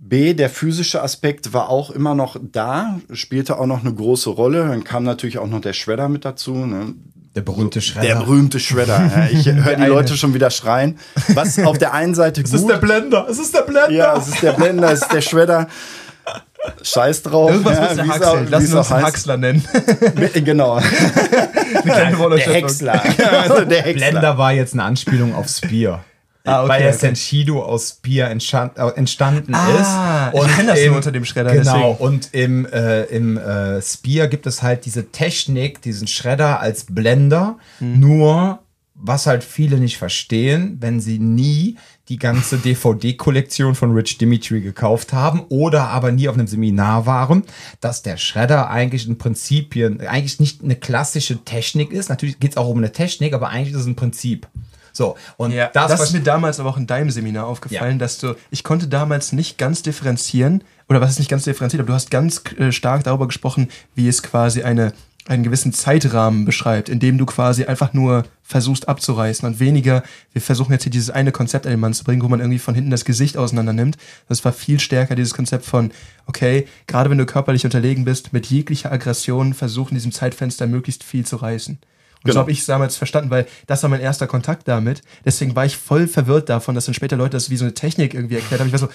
B, der physische Aspekt war auch immer noch da, spielte auch noch eine große Rolle. Dann kam natürlich auch noch der Shredder mit dazu. Ne? Der berühmte Shredder. Ja, ich höre die Leute schon wieder schreien. Was auf der einen Seite gut... Es ist der Blender! Ja, es ist der Blender, es ist der Shredder. Scheiß drauf. Irgendwas mit Haxler. Lass uns den Haxler nennen. Genau. Der Häcksler. Der Blender war jetzt eine Anspielung auf Spear. Ah, okay, weil der Senshido aus Spear entstanden ist. Und ich kenne das nur unter dem Shredder. Genau, deswegen. Und im Spear gibt es halt diese Technik, diesen Shredder als Blender, nur was halt viele nicht verstehen, wenn sie nie die ganze DVD-Kollektion von Rich Dimitri gekauft haben oder aber nie auf einem Seminar waren, dass der Shredder eigentlich in Prinzipien, eigentlich nicht eine klassische Technik ist. Natürlich geht es auch um eine Technik, aber eigentlich ist es ein Prinzip. So, und ja, das ist mir damals aber auch in deinem Seminar aufgefallen, dass ich konnte damals nicht ganz differenzieren, oder was ist nicht ganz differenziert, aber du hast ganz stark darüber gesprochen, wie es quasi einen gewissen Zeitrahmen beschreibt, in dem du quasi einfach nur versuchst abzureißen und weniger, wir versuchen jetzt hier dieses eine Konzeptelement zu bringen, wo man irgendwie von hinten das Gesicht auseinander nimmt. Das war viel stärker, dieses Konzept von, okay, gerade wenn du körperlich unterlegen bist, mit jeglicher Aggression versuchen, in diesem Zeitfenster möglichst viel zu reißen. Und so habe ich es damals verstanden, weil das war mein erster Kontakt damit. Deswegen war ich voll verwirrt davon, dass dann später Leute das wie so eine Technik irgendwie erklärt haben. Ich war so,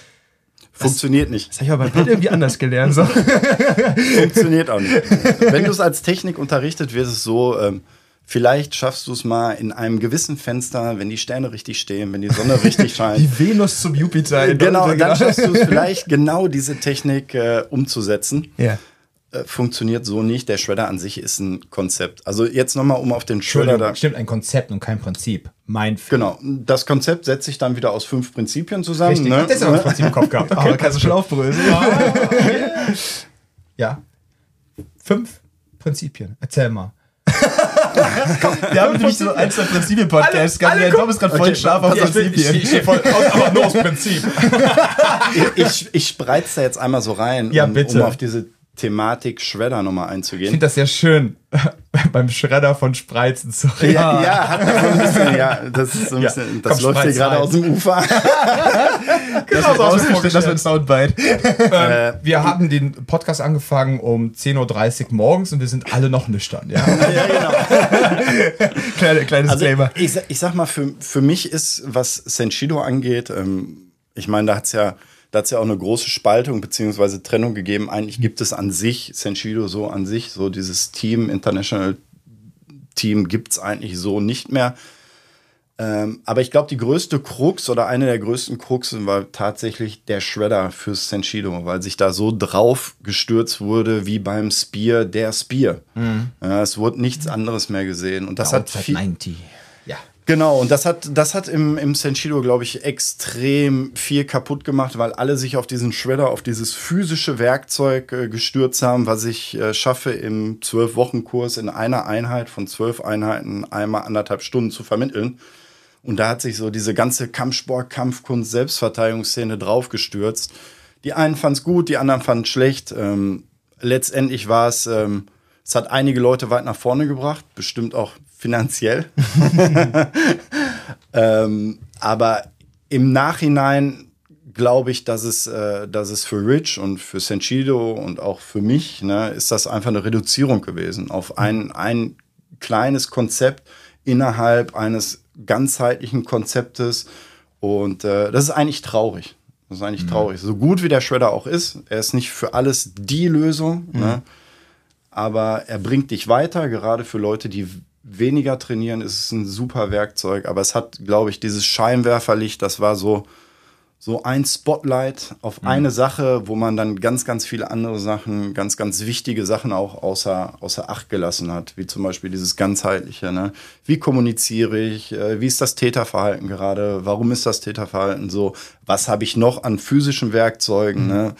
funktioniert nicht. Das habe ich aber bei Paet irgendwie anders gelernt. So. Funktioniert auch nicht. Wenn du es als Technik unterrichtet, wird es so, vielleicht schaffst du es mal in einem gewissen Fenster, wenn die Sterne richtig stehen, wenn die Sonne richtig scheint. Die Venus zum Jupiter. Genau, dann schaffst du es vielleicht, genau diese Technik umzusetzen. Ja. Funktioniert so nicht. Der Shredder an sich ist ein Konzept. Also jetzt nochmal auf den Shredder. Da stimmt, ein Konzept und kein Prinzip. Mein Film. Genau. Das Konzept setzt sich dann wieder aus 5 Prinzipien zusammen. Richtig, ne? Das ist auch ein Prinzip im Kopf gehabt. Okay. Aber kannst du schon aufbröseln. Ja. 5 Prinzipien. Erzähl mal. Komm, wir haben nämlich so ein, 2 Prinzipien-Podcasts. Tom ist gerade voll scharf auf Prinzipien. Ich stehe voll aber nur aufs Prinzip. Ich spreiz da jetzt einmal so rein, um auf diese Thematik Shredder nochmal einzugehen. Ich finde das sehr schön, beim Shredder von Spreizen zu reden. Ja, hat so ein bisschen, das ist so ein bisschen, das komm, läuft hier gerade aus dem Ufer. Genau, das wird ein Soundbite. Wir haben den Podcast angefangen um 10.30 Uhr morgens und wir sind alle noch nüchtern. Ja, genau. Kleines Disclaimer. Ich sag mal, für mich ist, was Senshido angeht, ich meine, da hat es ja auch eine große Spaltung bzw. Trennung gegeben. Eigentlich gibt es an sich, Senshido so an sich, so dieses Team, International Team gibt es eigentlich so nicht mehr. Aber ich glaube, die größte Krux oder eine der größten Kruxen war tatsächlich der Shredder fürs Senshido, weil sich da so drauf gestürzt wurde wie beim Spear, der Spear. Mhm. Es wurde nichts anderes mehr gesehen. Und das hat viel... 90. Ja. Genau, und das hat im Senshido, glaube ich, extrem viel kaputt gemacht, weil alle sich auf diesen Shredder, auf dieses physische Werkzeug gestürzt haben, was ich schaffe, im 12-Wochen-Kurs in einer Einheit von 12 Einheiten einmal 1,5 Stunden zu vermitteln. Und da hat sich so diese ganze Kampfsport, Kampfkunst, Selbstverteidigungsszene draufgestürzt. Die einen fanden es gut, die anderen fanden es schlecht. Letztendlich war es... Es hat einige Leute weit nach vorne gebracht, bestimmt auch finanziell. Aber im Nachhinein glaube ich, dass es für Rich und für Senshido und auch für mich, ne, ist das einfach eine Reduzierung gewesen auf ein kleines Konzept innerhalb eines ganzheitlichen Konzeptes. Und das ist eigentlich traurig. Das ist eigentlich traurig. So gut wie der Shredder auch ist, er ist nicht für alles die Lösung, ne? Aber er bringt dich weiter, gerade für Leute, die weniger trainieren, ist es ein super Werkzeug. Aber es hat, glaube ich, dieses Scheinwerferlicht, das war so ein Spotlight auf eine Sache, wo man dann ganz, ganz viele andere Sachen, ganz, ganz wichtige Sachen auch außer Acht gelassen hat. Wie zum Beispiel dieses Ganzheitliche. Ne? Wie kommuniziere ich? Wie ist das Täterverhalten gerade? Warum ist das Täterverhalten so? Was habe ich noch an physischen Werkzeugen? Ne?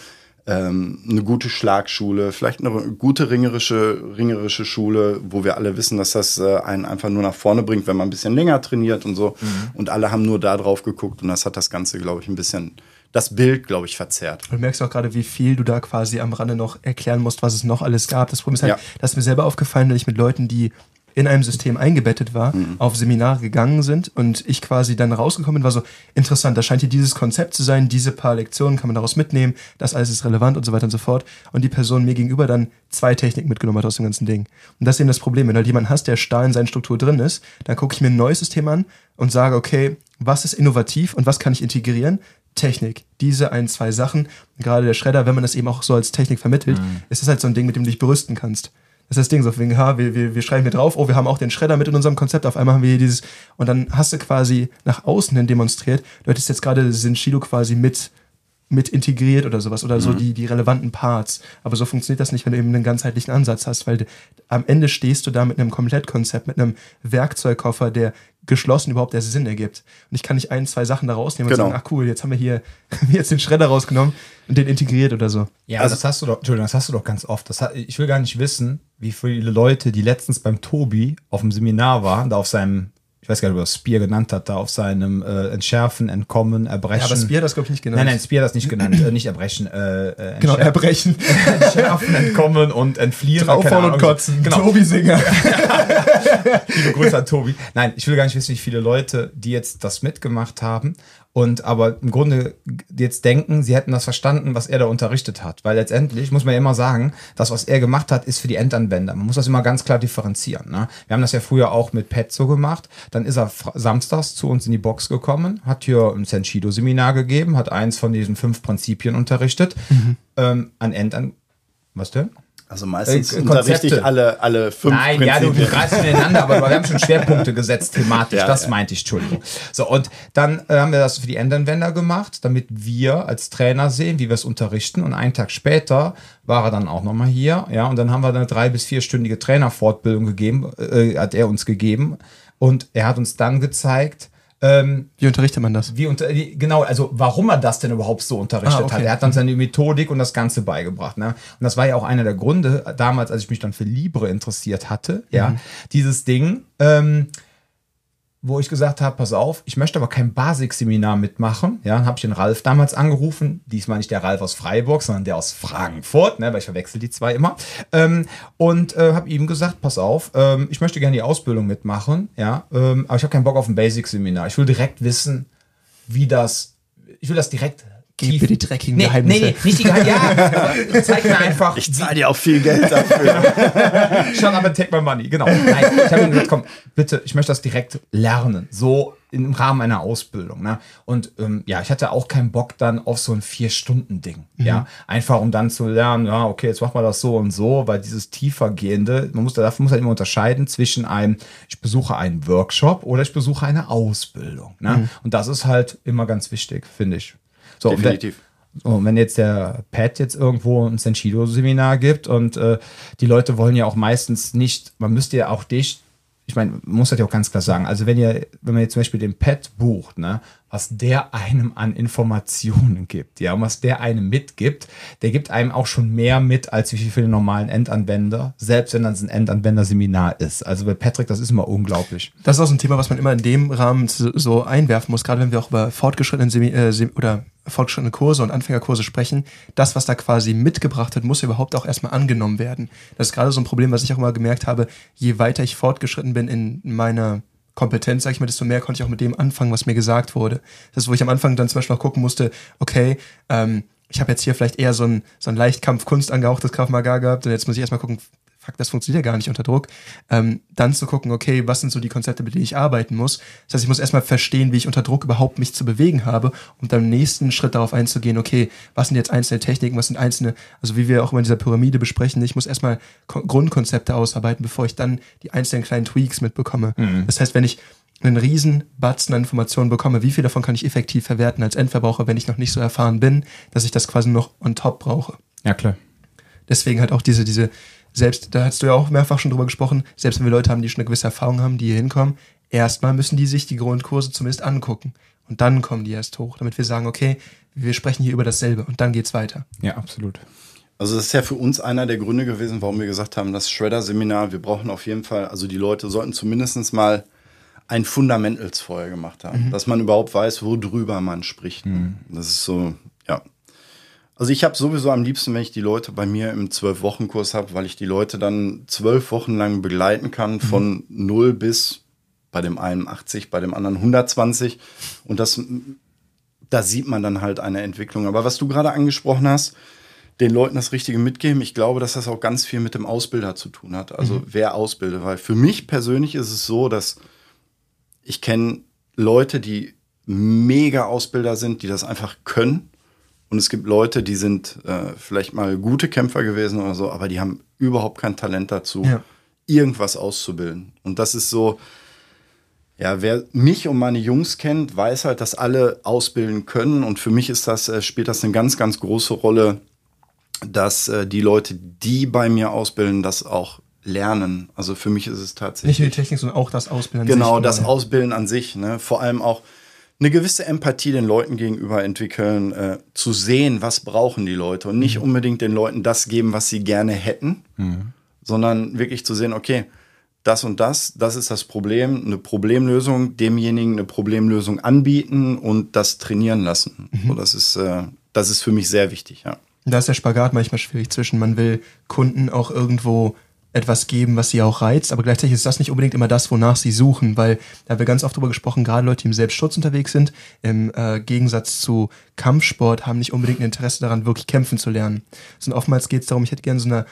Eine gute Schlagschule, vielleicht eine gute ringerische Schule, wo wir alle wissen, dass das einen einfach nur nach vorne bringt, wenn man ein bisschen länger trainiert und so. Und alle haben nur da drauf geguckt und das hat das Ganze, glaube ich, ein bisschen, das Bild, glaube ich, verzerrt. Du merkst auch gerade, wie viel du da quasi am Rande noch erklären musst, was es noch alles gab. Das Problem ist halt, das ist mir selber aufgefallen, dass ich mit Leuten, die in einem System eingebettet war, auf Seminare gegangen sind und ich quasi dann rausgekommen bin, war so, interessant, da scheint hier dieses Konzept zu sein, diese paar Lektionen kann man daraus mitnehmen, das alles ist relevant und so weiter und so fort. Und die Person mir gegenüber dann 2 Techniken mitgenommen hat aus dem ganzen Ding. Und das ist eben das Problem, wenn du halt jemanden hast, der starr in seiner Struktur drin ist, dann gucke ich mir ein neues System an und sage, okay, was ist innovativ und was kann ich integrieren? Technik. Diese 1, 2 Sachen, gerade der Shredder, wenn man das eben auch so als Technik vermittelt, ist das halt so ein Ding, mit dem du dich berüsten kannst. ist das Ding so, wegen, wir schreiben hier drauf, oh, wir haben auch den Schredder mit in unserem Konzept, auf einmal haben wir hier dieses, und dann hast du quasi nach außen hin demonstriert, du hättest jetzt gerade Senshido quasi mit integriert oder sowas, oder so die relevanten Parts. Aber so funktioniert das nicht, wenn du eben einen ganzheitlichen Ansatz hast, weil am Ende stehst du da mit einem Komplettkonzept, mit einem Werkzeugkoffer, der geschlossen überhaupt erst Sinn ergibt. Und ich kann nicht ein, zwei Sachen da rausnehmen und sagen, ach cool, jetzt haben wir hier jetzt den Schredder rausgenommen und den integriert oder so. Ja, also das hast du doch, Entschuldigung, das hast du doch ganz oft. Ich will gar nicht wissen, wie viele Leute, die letztens beim Tobi auf dem Seminar waren, da auf seinem, ich weiß gar nicht, ob er Spear genannt hat, da auf seinem Entschärfen, Entkommen, Erbrechen. Ja, aber Spear hat das, glaube ich, nicht genannt. Nein, Spear hat das nicht genannt. Nicht Erbrechen. Genau, Erbrechen. Entschärfen, Entkommen und Entfliehen. Draufhauen und Kotzen. Genau. Tobi Singer. Liebe Grüße an Tobi. Nein, ich will gar nicht wissen, wie viele Leute, die jetzt das mitgemacht haben und aber im Grunde jetzt denken, sie hätten das verstanden, was er da unterrichtet hat. Weil letztendlich, muss man ja immer sagen, das, was er gemacht hat, ist für die Endanwender. Man muss das immer ganz klar differenzieren. Ne? Wir haben das ja früher auch mit Paet so gemacht. Dann ist er samstags zu uns in die Box gekommen, hat hier ein Senshido-Seminar gegeben, hat eins von diesen 5 Prinzipien unterrichtet. Mhm. Was denn? Also meistens unterrichte ich alle 5 Prinzipien. Nein, ja, du greifst ineinander, aber wir haben schon Schwerpunkte gesetzt thematisch, ja, das meinte ich, Entschuldigung. So, und dann haben wir das für die Endanwender gemacht, damit wir als Trainer sehen, wie wir es unterrichten, und einen Tag später war er dann auch nochmal hier, ja, und dann haben wir eine 3- bis 4-stündige Trainerfortbildung gegeben, hat er uns gegeben, und er hat uns dann gezeigt, wie unterrichtet man das? Genau, also warum er das denn überhaupt so unterrichtet hat. Er hat dann seine Methodik und das Ganze beigebracht. Ne? Und das war ja auch einer der Gründe, damals, als ich mich dann für Libre interessiert hatte, ja, dieses Ding, wo ich gesagt habe, pass auf, ich möchte aber kein Basic-Seminar mitmachen. Ja, dann habe ich den Ralf damals angerufen. Diesmal nicht der Ralf aus Freiburg, sondern der aus Frankfurt, ne, weil ich verwechsel die zwei immer. Habe ihm gesagt, pass auf, ich möchte gerne die Ausbildung mitmachen, ja, aber ich habe keinen Bock auf ein Basic-Seminar. Ich will direkt wissen, wie das, ich will das direkt. Gib mir die dreckigen Geheimnisse. Nee, nicht die Geheimnisse. Ja, zeig mir einfach. Ich zahle dir auch viel Geld dafür. Schon, aber take my money. Genau. Nein, ich habe ihm gesagt, komm, bitte, ich möchte das direkt lernen. So im Rahmen einer Ausbildung. Ne? Und ich hatte auch keinen Bock dann auf so ein 4-Stunden-Ding. Mhm. Ja? Einfach, um dann zu lernen, ja, okay, jetzt machen wir das so und so, weil dieses tiefergehende, dafür muss halt immer unterscheiden zwischen einem, ich besuche einen Workshop oder ich besuche eine Ausbildung. Ne? Mhm. Und das ist halt immer ganz wichtig, finde ich. So, definitiv. Und wenn jetzt der Paet jetzt irgendwo ein Senshido-Seminar gibt und die Leute wollen ja auch meistens nicht, man müsste ja auch dich, ich meine, man muss das ja auch ganz klar sagen, also wenn man jetzt zum Beispiel den Paet bucht, ne, was der einem an Informationen gibt, ja, und was der einem mitgibt, der gibt einem auch schon mehr mit, als wie viel für den normalen Endanwender, selbst wenn das ein Endanwender-Seminar ist. Also bei Patrick, das ist immer unglaublich. Das ist auch so ein Thema, was man immer in dem Rahmen so einwerfen muss, gerade wenn wir auch über fortgeschrittene Kurse und Anfängerkurse sprechen, das, was da quasi mitgebracht wird, muss überhaupt auch erstmal angenommen werden. Das ist gerade so ein Problem, was ich auch immer gemerkt habe, je weiter ich fortgeschritten bin in meiner Kompetenz, sag ich mal, desto mehr konnte ich auch mit dem anfangen, was mir gesagt wurde. Das ist, wo ich am Anfang dann zum Beispiel noch gucken musste, okay, ich habe jetzt hier vielleicht eher so ein leicht Kampfkunst angehauchtes Krav Maga gehabt und jetzt muss ich erstmal gucken, fuck, das funktioniert ja gar nicht unter Druck, dann zu gucken, okay, was sind so die Konzepte, mit denen ich arbeiten muss. Das heißt, ich muss erstmal verstehen, wie ich unter Druck überhaupt mich zu bewegen habe, um dann im nächsten Schritt darauf einzugehen, okay, was sind jetzt einzelne Techniken, was sind einzelne, also wie wir auch immer in dieser Pyramide besprechen, ich muss erstmal Grundkonzepte ausarbeiten, bevor ich dann die einzelnen kleinen Tweaks mitbekomme. Mhm. Das heißt, wenn ich einen riesen Batzen an Informationen bekomme, wie viel davon kann ich effektiv verwerten als Endverbraucher, wenn ich noch nicht so erfahren bin, dass ich das quasi noch on top brauche. Ja, klar. Deswegen halt auch diese selbst, da hast du ja auch mehrfach schon drüber gesprochen, selbst wenn wir Leute haben, die schon eine gewisse Erfahrung haben, die hier hinkommen, erstmal müssen die sich die Grundkurse zumindest angucken. Und dann kommen die erst hoch, damit wir sagen, okay, wir sprechen hier über dasselbe und dann geht's weiter. Ja, absolut. Also das ist ja für uns einer der Gründe gewesen, warum wir gesagt haben, das Shredder-Seminar, wir brauchen auf jeden Fall, also die Leute sollten zumindest mal ein Fundamentals vorher gemacht haben, dass man überhaupt weiß, worüber man spricht. Mhm. Das ist so, ja. Also ich habe sowieso am liebsten, wenn ich die Leute bei mir im 12-Wochen-Kurs habe, weil ich die Leute dann 12 Wochen lang begleiten kann, von 0 bis bei dem einen 80, bei dem anderen 120. Und da sieht man dann halt eine Entwicklung. Aber was du gerade angesprochen hast, den Leuten das Richtige mitgeben, ich glaube, dass das auch ganz viel mit dem Ausbilder zu tun hat. Also wer ausbildet. Weil für mich persönlich ist es so, dass ich kenne Leute, die mega Ausbilder sind, die das einfach können. Und es gibt Leute, die sind vielleicht mal gute Kämpfer gewesen oder so, aber die haben überhaupt kein Talent dazu, irgendwas auszubilden. Und das ist so, ja, wer mich und meine Jungs kennt, weiß halt, dass alle ausbilden können. Und für mich ist das, spielt das eine ganz, ganz große Rolle, dass die Leute, die bei mir ausbilden, das auch lernen. Also für mich ist es tatsächlich... Nicht nur die Technik, sondern auch das Ausbilden an sich. Genau, das Ausbilden an sich. Ne? Vor allem auch eine gewisse Empathie den Leuten gegenüber entwickeln, zu sehen, was brauchen die Leute. Und nicht unbedingt den Leuten das geben, was sie gerne hätten, sondern wirklich zu sehen, okay, das und das, das ist das Problem, eine Problemlösung, demjenigen eine Problemlösung anbieten und das trainieren lassen. So, das ist für mich sehr wichtig, ja. Da ist der Spagat manchmal schwierig zwischen, man will Kunden auch irgendwo etwas geben, was sie auch reizt, aber gleichzeitig ist das nicht unbedingt immer das, wonach sie suchen, weil da haben wir ganz oft drüber gesprochen, gerade Leute, die im Selbstschutz unterwegs sind, im Gegensatz zu Kampfsport, haben nicht unbedingt ein Interesse daran, wirklich kämpfen zu lernen. Sondern oftmals geht es darum, ich hätte gerne so eine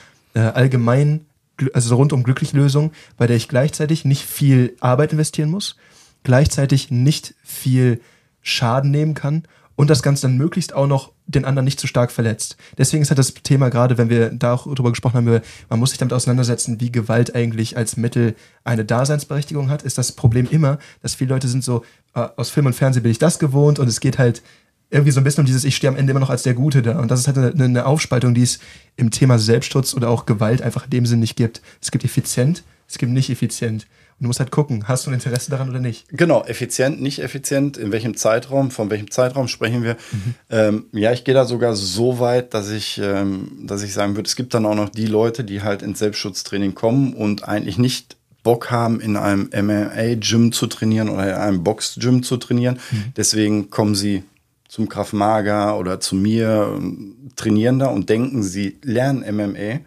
allgemein, also so rundum glückliche Lösung, bei der ich gleichzeitig nicht viel Arbeit investieren muss, gleichzeitig nicht viel Schaden nehmen kann und das Ganze dann möglichst auch noch den anderen nicht zu stark verletzt. Deswegen ist halt das Thema gerade, wenn wir da auch drüber gesprochen haben, man muss sich damit auseinandersetzen, wie Gewalt eigentlich als Mittel eine Daseinsberechtigung hat, ist das Problem immer, dass viele Leute sind so, aus Film und Fernsehen bin ich das gewohnt und es geht halt irgendwie so ein bisschen um dieses, ich stehe am Ende immer noch als der Gute da. Und das ist halt eine Aufspaltung, die es im Thema Selbstschutz oder auch Gewalt einfach in dem Sinn nicht gibt. Es gibt effizient, es gibt nicht effizient. Du musst halt gucken, hast du ein Interesse daran oder nicht? Genau, effizient, nicht effizient, in welchem Zeitraum, von welchem Zeitraum sprechen wir? Ja, ich gehe da sogar so weit, dass ich sagen würde, es gibt dann auch noch die Leute, die halt ins Selbstschutztraining kommen und eigentlich nicht Bock haben, in einem MMA-Gym zu trainieren oder in einem Box-Gym zu trainieren. Deswegen kommen sie zum Krav Maga oder zu mir, trainieren da und denken, sie lernen MMA.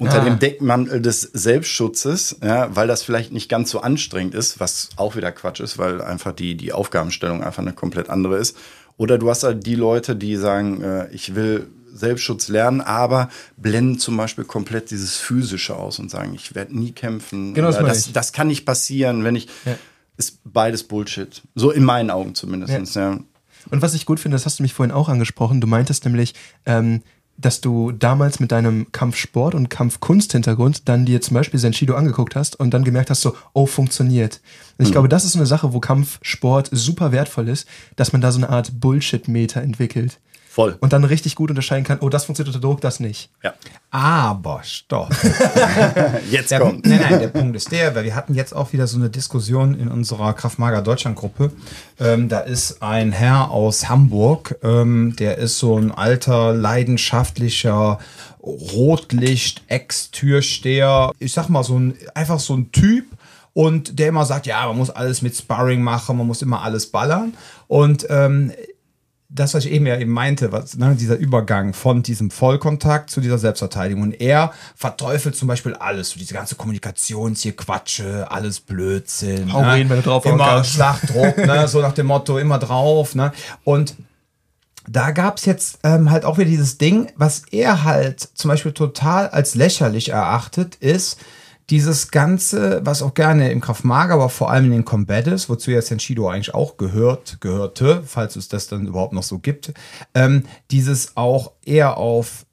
Unter dem Deckmantel des Selbstschutzes, ja, weil das vielleicht nicht ganz so anstrengend ist, was auch wieder Quatsch ist, weil einfach die Aufgabenstellung einfach eine komplett andere ist. Oder du hast halt die Leute, die sagen, ich will Selbstschutz lernen, aber blenden zum Beispiel komplett dieses Physische aus und sagen, ich werde nie kämpfen. Genau, das kann nicht passieren, wenn ich... Ja. Ist beides Bullshit. So in meinen Augen zumindest. Ja. Ja. Und was ich gut finde, das hast du mich vorhin auch angesprochen, du meintest nämlich... dass du damals mit deinem Kampfsport- und Kampfkunst-Hintergrund dann dir zum Beispiel Senshido angeguckt hast und dann gemerkt hast, so, oh, funktioniert. Und ich glaube, das ist so eine Sache, wo Kampfsport super wertvoll ist, dass man da so eine Art Bullshit-Meter entwickelt. Voll. Und dann richtig gut unterscheiden kann, oh, das funktioniert unter Druck, das nicht. Ja. Aber, stopp. Jetzt kommt. Nein, der Punkt ist der, weil wir hatten jetzt auch wieder so eine Diskussion in unserer Krav Maga Deutschland-Gruppe. Da ist ein Herr aus Hamburg, der ist so ein alter, leidenschaftlicher Rotlicht-Ex-Türsteher. Ich sag mal, einfach so ein Typ. Und der immer sagt, ja, man muss alles mit Sparring machen, man muss immer alles ballern. Und das, was ich eben meinte, dieser Übergang von diesem Vollkontakt zu dieser Selbstverteidigung. Und er verteufelt zum Beispiel alles, so diese ganze Kommunikations hier Quatsche, alles Blödsinn. Auch reden, wenn du drauf immer Schlagdruck, so nach dem Motto, immer drauf. Ne? Und da gab es jetzt halt auch wieder dieses Ding, was er halt zum Beispiel total als lächerlich erachtet, ist dieses Ganze, was auch gerne im Krav Maga, aber vor allem in den Combatives, wozu ja Senshido eigentlich auch gehörte, falls es das dann überhaupt noch so gibt, dieses auch eher auf,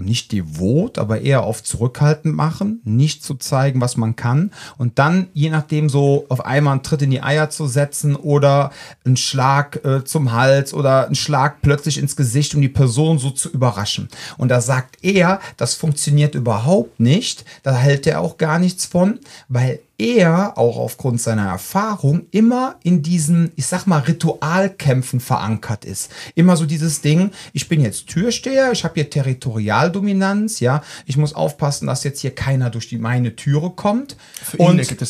nicht devot, aber eher auf zurückhaltend machen, nicht zu zeigen, was man kann und dann, je nachdem, so auf einmal einen Tritt in die Eier zu setzen oder einen Schlag zum Hals oder einen Schlag plötzlich ins Gesicht, um die Person so zu überraschen. Und da sagt er, das funktioniert überhaupt nicht. Da hält er auch gar nichts von, weil er auch aufgrund seiner Erfahrung immer in diesen, ich sag mal, Ritualkämpfen verankert ist. Immer so dieses Ding, ich bin jetzt Türsteher, ich habe hier Territorialdominanz, ja, ich muss aufpassen, dass jetzt hier keiner durch meine Türe kommt. Für ihn gibt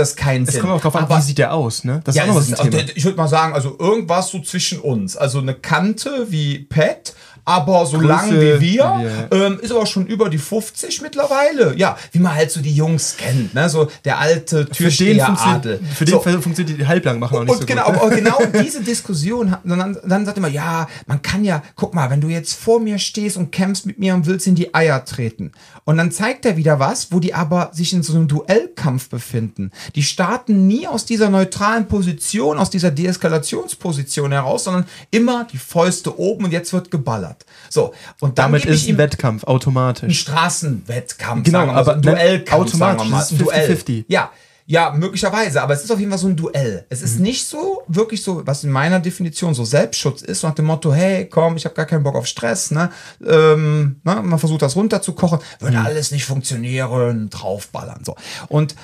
das keinen Sinn. Es kommt auch drauf an, wie sieht der aus, ne? Das ist auch noch ein Thema. Ich würde mal sagen, also irgendwas so zwischen uns, also eine Kante wie Paet, aber so lang wie wir, ist aber schon über die 50 mittlerweile. Ja, wie man halt so die Jungs kennt, ne? So der alte Türsteher-Adel. Für den funktioniert die Halblang machen auch nicht so gut. Und genau diese Diskussion, dann sagt immer, ja, man kann ja, guck mal, wenn du jetzt vor mir stehst und kämpfst mit mir und willst in die Eier treten. Und dann zeigt er wieder was, wo die aber sich in so einem Duellkampf befinden. Die starten nie aus dieser neutralen Position, aus dieser Deeskalationsposition heraus, sondern immer die Fäuste oben und jetzt wird geballert. So, und damit ist ein Wettkampf automatisch. Ein Straßenwettkampf, genau, sagen wir mal, aber so ein Duellkampf, automatisch, sagen wir mal. Ist ein Duell. 50-50. Ja. Ja, möglicherweise, aber es ist auf jeden Fall so ein Duell. Es ist nicht so, wirklich so, was in meiner Definition so Selbstschutz ist, nach dem Motto, hey, komm, ich habe gar keinen Bock auf Stress, ne? Man versucht das runterzukochen, würde alles nicht funktionieren, draufballern, so. Und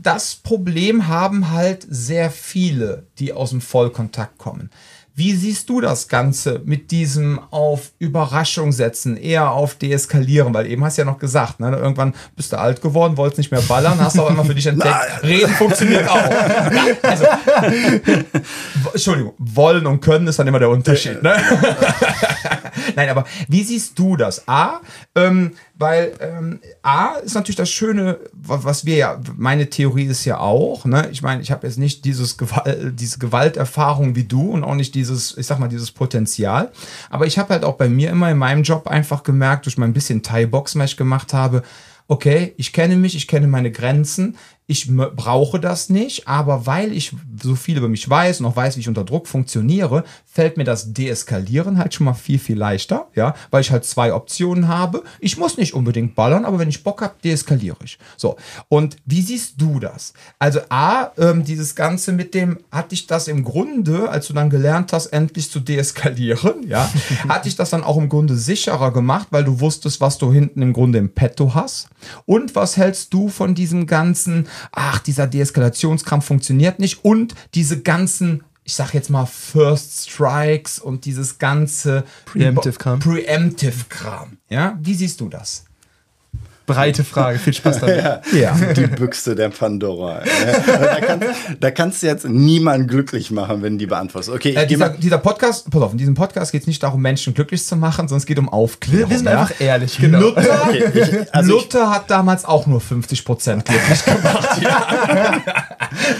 das Problem haben halt sehr viele, die aus dem Vollkontakt kommen. Wie siehst du das Ganze mit diesem auf Überraschung setzen, eher auf Deeskalieren? Weil eben hast du ja noch gesagt, ne, irgendwann bist du alt geworden, wolltest nicht mehr ballern, hast aber immer für dich entdeckt, reden funktioniert auch. Ja, also, Entschuldigung, wollen und können ist dann immer der Unterschied. Ne? Nein, aber wie siehst du das? A ist natürlich das Schöne, was wir ja, meine Theorie ist ja auch, ne, ich meine, ich habe jetzt nicht diese Gewalterfahrung wie du und auch nicht dieses, ich sag mal, dieses Potenzial, aber ich habe halt auch bei mir immer in meinem Job einfach gemerkt, durch mein bisschen Thai-Boxen, was ich gemacht habe, okay, ich kenne mich, ich kenne meine Grenzen, ich brauche das nicht, aber weil ich so viel über mich weiß und auch weiß, wie ich unter Druck funktioniere, fällt mir das Deeskalieren halt schon mal viel, viel leichter, ja, weil ich halt zwei Optionen habe. Ich muss nicht unbedingt ballern, aber wenn ich Bock habe, deeskaliere ich. So, und wie siehst du das? Also dieses Ganze mit dem, hatte ich das im Grunde, als du dann gelernt hast, endlich zu deeskalieren, ja, hatte ich das dann auch im Grunde sicherer gemacht, weil du wusstest, was du hinten im Grunde im Petto hast? Und was hältst du von diesem ganzen, ach, dieser Deeskalationskampf funktioniert nicht und diese ganzen, ich sag jetzt mal, First Strikes und dieses ganze Preemptive-Kram. Ja? Wie siehst du das? Breite Frage, viel Spaß damit. Ja. Die Büchse der Pandora. Da kannst du jetzt niemanden glücklich machen, wenn die beantwortest. Okay, dieser Podcast, pass auf, in diesem Podcast geht es nicht darum, Menschen glücklich zu machen, sondern es geht um Aufklärung. Wir sind einfach ehrlich. Genau. Luther hat damals auch nur 50% glücklich gemacht. Ja.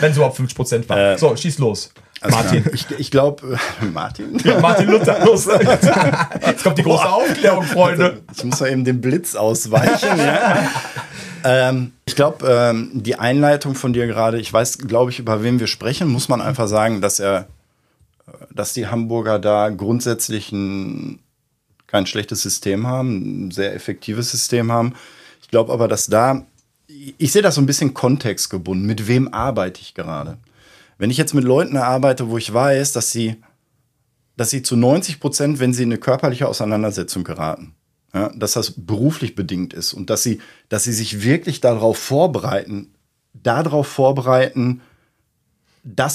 Wenn es überhaupt 50% war. So, schieß los. Also Martin. Ich glaube, Martin? Ja, Martin Luther. Los. Jetzt kommt die große Aufklärung, Freunde. Ich muss mal eben den Blitz ausweichen. Ja. Ich glaube, die Einleitung von dir gerade, ich weiß, glaube ich, über wen wir sprechen, muss man einfach sagen, dass die Hamburger da grundsätzlich kein schlechtes System haben, ein sehr effektives System haben. Ich glaube aber, dass ich sehe das so ein bisschen kontextgebunden. Mit wem arbeite ich gerade? Wenn ich jetzt mit Leuten arbeite, wo ich weiß, dass sie zu 90%, wenn sie in eine körperliche Auseinandersetzung geraten, ja, dass das beruflich bedingt ist und dass sie sich wirklich darauf vorbereiten, dass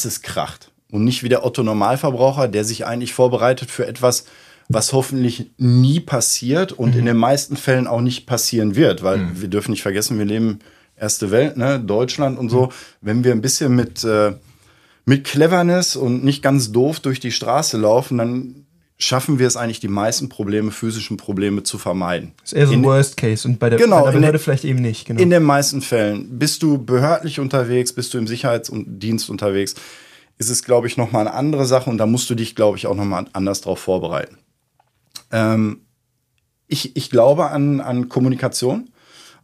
es kracht und nicht wie der Otto-Normalverbraucher, der sich eigentlich vorbereitet für etwas, was hoffentlich nie passiert und in den meisten Fällen auch nicht passieren wird, weil wir dürfen nicht vergessen, wir leben Erste Welt, ne, Deutschland und so. Wenn wir ein bisschen mit Cleverness und nicht ganz doof durch die Straße laufen, dann schaffen wir es eigentlich, die meisten physischen Probleme zu vermeiden. Das ist eher so ein Worst Case und bei der Behörde vielleicht eben nicht. Genau. In den meisten Fällen. Bist du behördlich unterwegs, bist du im Sicherheitsdienst unterwegs, ist es, glaube ich, nochmal eine andere Sache und da musst du dich, glaube ich, auch nochmal anders drauf vorbereiten. Ich glaube an Kommunikation.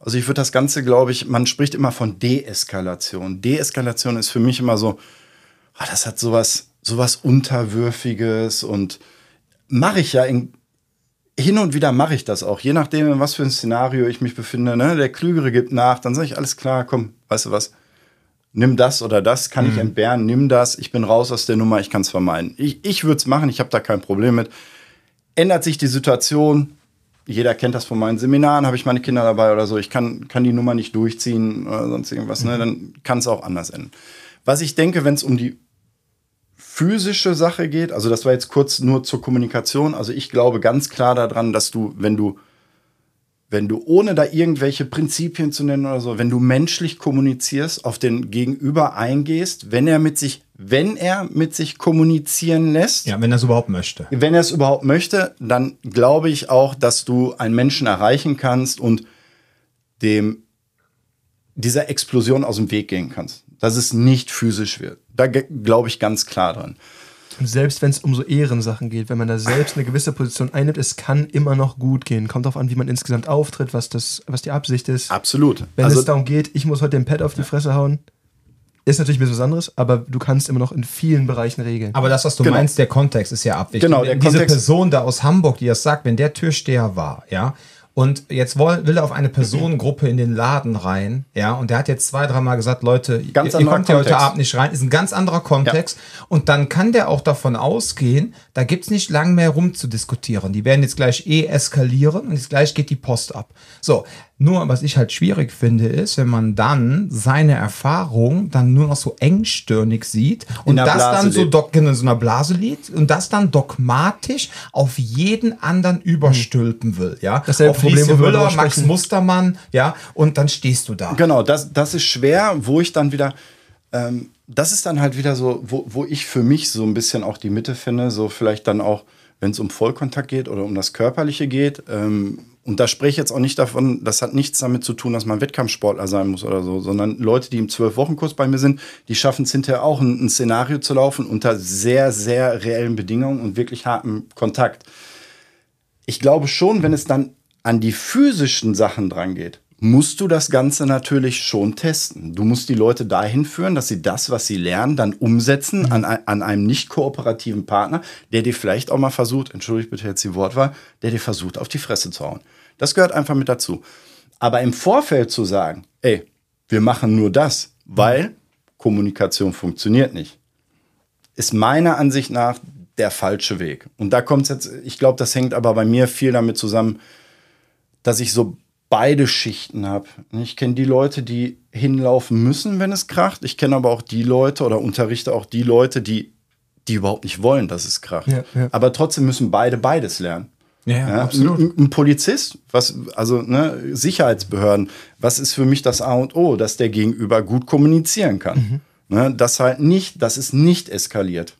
Also ich würde das Ganze, glaube ich, man spricht immer von Deeskalation. Deeskalation ist für mich immer so, das hat sowas Unterwürfiges und mache ich ja, hin und wieder mache ich das auch, je nachdem, in was für ein Szenario ich mich befinde, ne? Der Klügere gibt nach, dann sage ich, alles klar, komm, weißt du was, nimm das oder das, kann ich entbehren, nimm das, ich bin raus aus der Nummer, ich kann es vermeiden. Ich würde es machen, ich habe da kein Problem mit. Ändert sich die Situation, jeder kennt das von meinen Seminaren, habe ich meine Kinder dabei oder so, ich kann die Nummer nicht durchziehen oder sonst irgendwas, ne? Dann kann es auch anders enden. Was ich denke, wenn es um die physische Sache geht, also das war jetzt kurz nur zur Kommunikation, also ich glaube ganz klar daran, dass du, wenn du ohne da irgendwelche Prinzipien zu nennen oder so, wenn du menschlich kommunizierst, auf den Gegenüber eingehst, wenn er mit sich kommunizieren lässt. Ja, wenn er es überhaupt möchte. Wenn er es überhaupt möchte, dann glaube ich auch, dass du einen Menschen erreichen kannst und dem dieser Explosion aus dem Weg gehen kannst. Dass es nicht physisch wird. Da glaube ich ganz klar dran. Und selbst wenn es um so Ehrensachen geht, wenn man da selbst eine gewisse Position einnimmt, es kann immer noch gut gehen. Kommt darauf an, wie man insgesamt auftritt, was die Absicht ist. Absolut. Wenn es darum geht, ich muss heute den Pad auf die Fresse hauen, ist natürlich ein bisschen was anderes, aber du kannst immer noch in vielen Bereichen regeln. Aber das, was du meinst, der Kontext ist ja abwichtig. Genau, der Kontext. Diese Person da aus Hamburg, die das sagt, wenn der Türsteher war, ja, und jetzt will er auf eine Personengruppe in den Laden rein, ja, und der hat jetzt 2-3 Mal gesagt, Leute, ihr kommt ja heute Abend nicht rein, ist ein ganz anderer Kontext, ja. Und dann kann der auch davon ausgehen, da gibt's nicht lang mehr rumzudiskutieren, die werden jetzt gleich eskalieren und jetzt gleich geht die Post ab. So, nur was ich halt schwierig finde, ist, wenn man dann seine Erfahrung dann nur noch so engstirnig sieht und das dann so in so einer Blase liegt und das dann dogmatisch auf jeden anderen überstülpen will, ja. Das ist auf Liesje Müller, Max Mustermann, ja, und dann stehst du da. Genau, das ist schwer, wo ich dann wieder, das ist dann halt wieder so, wo ich für mich so ein bisschen auch die Mitte finde, so vielleicht dann auch, wenn es um Vollkontakt geht oder um das Körperliche geht, und da spreche ich jetzt auch nicht davon, das hat nichts damit zu tun, dass man Wettkampfsportler sein muss oder so, sondern Leute, die im 12-Wochen-Kurs bei mir sind, die schaffen es hinterher auch, ein Szenario zu laufen unter sehr, sehr reellen Bedingungen und wirklich hartem Kontakt. Ich glaube schon, wenn es dann an die physischen Sachen dran geht, musst du das Ganze natürlich schon testen. Du musst die Leute dahin führen, dass sie das, was sie lernen, dann umsetzen an einem nicht kooperativen Partner, der dir vielleicht auch mal versucht, entschuldigt bitte jetzt die Wortwahl, der dir versucht, auf die Fresse zu hauen. Das gehört einfach mit dazu. Aber im Vorfeld zu sagen, ey, wir machen nur das, weil Kommunikation funktioniert nicht, ist meiner Ansicht nach der falsche Weg. Und da kommt es jetzt, ich glaube, das hängt aber bei mir viel damit zusammen, dass ich so beide Schichten habe. Ich kenne die Leute, die hinlaufen müssen, wenn es kracht. Ich kenne aber auch die Leute oder unterrichte auch die Leute, die überhaupt nicht wollen, dass es kracht. Ja, ja. Aber trotzdem müssen beide beides lernen. Ja, ja, absolut. Ein Polizist, Sicherheitsbehörden, was ist für mich das A und O, dass der Gegenüber gut kommunizieren kann. Mhm. Ne, dass es nicht eskaliert.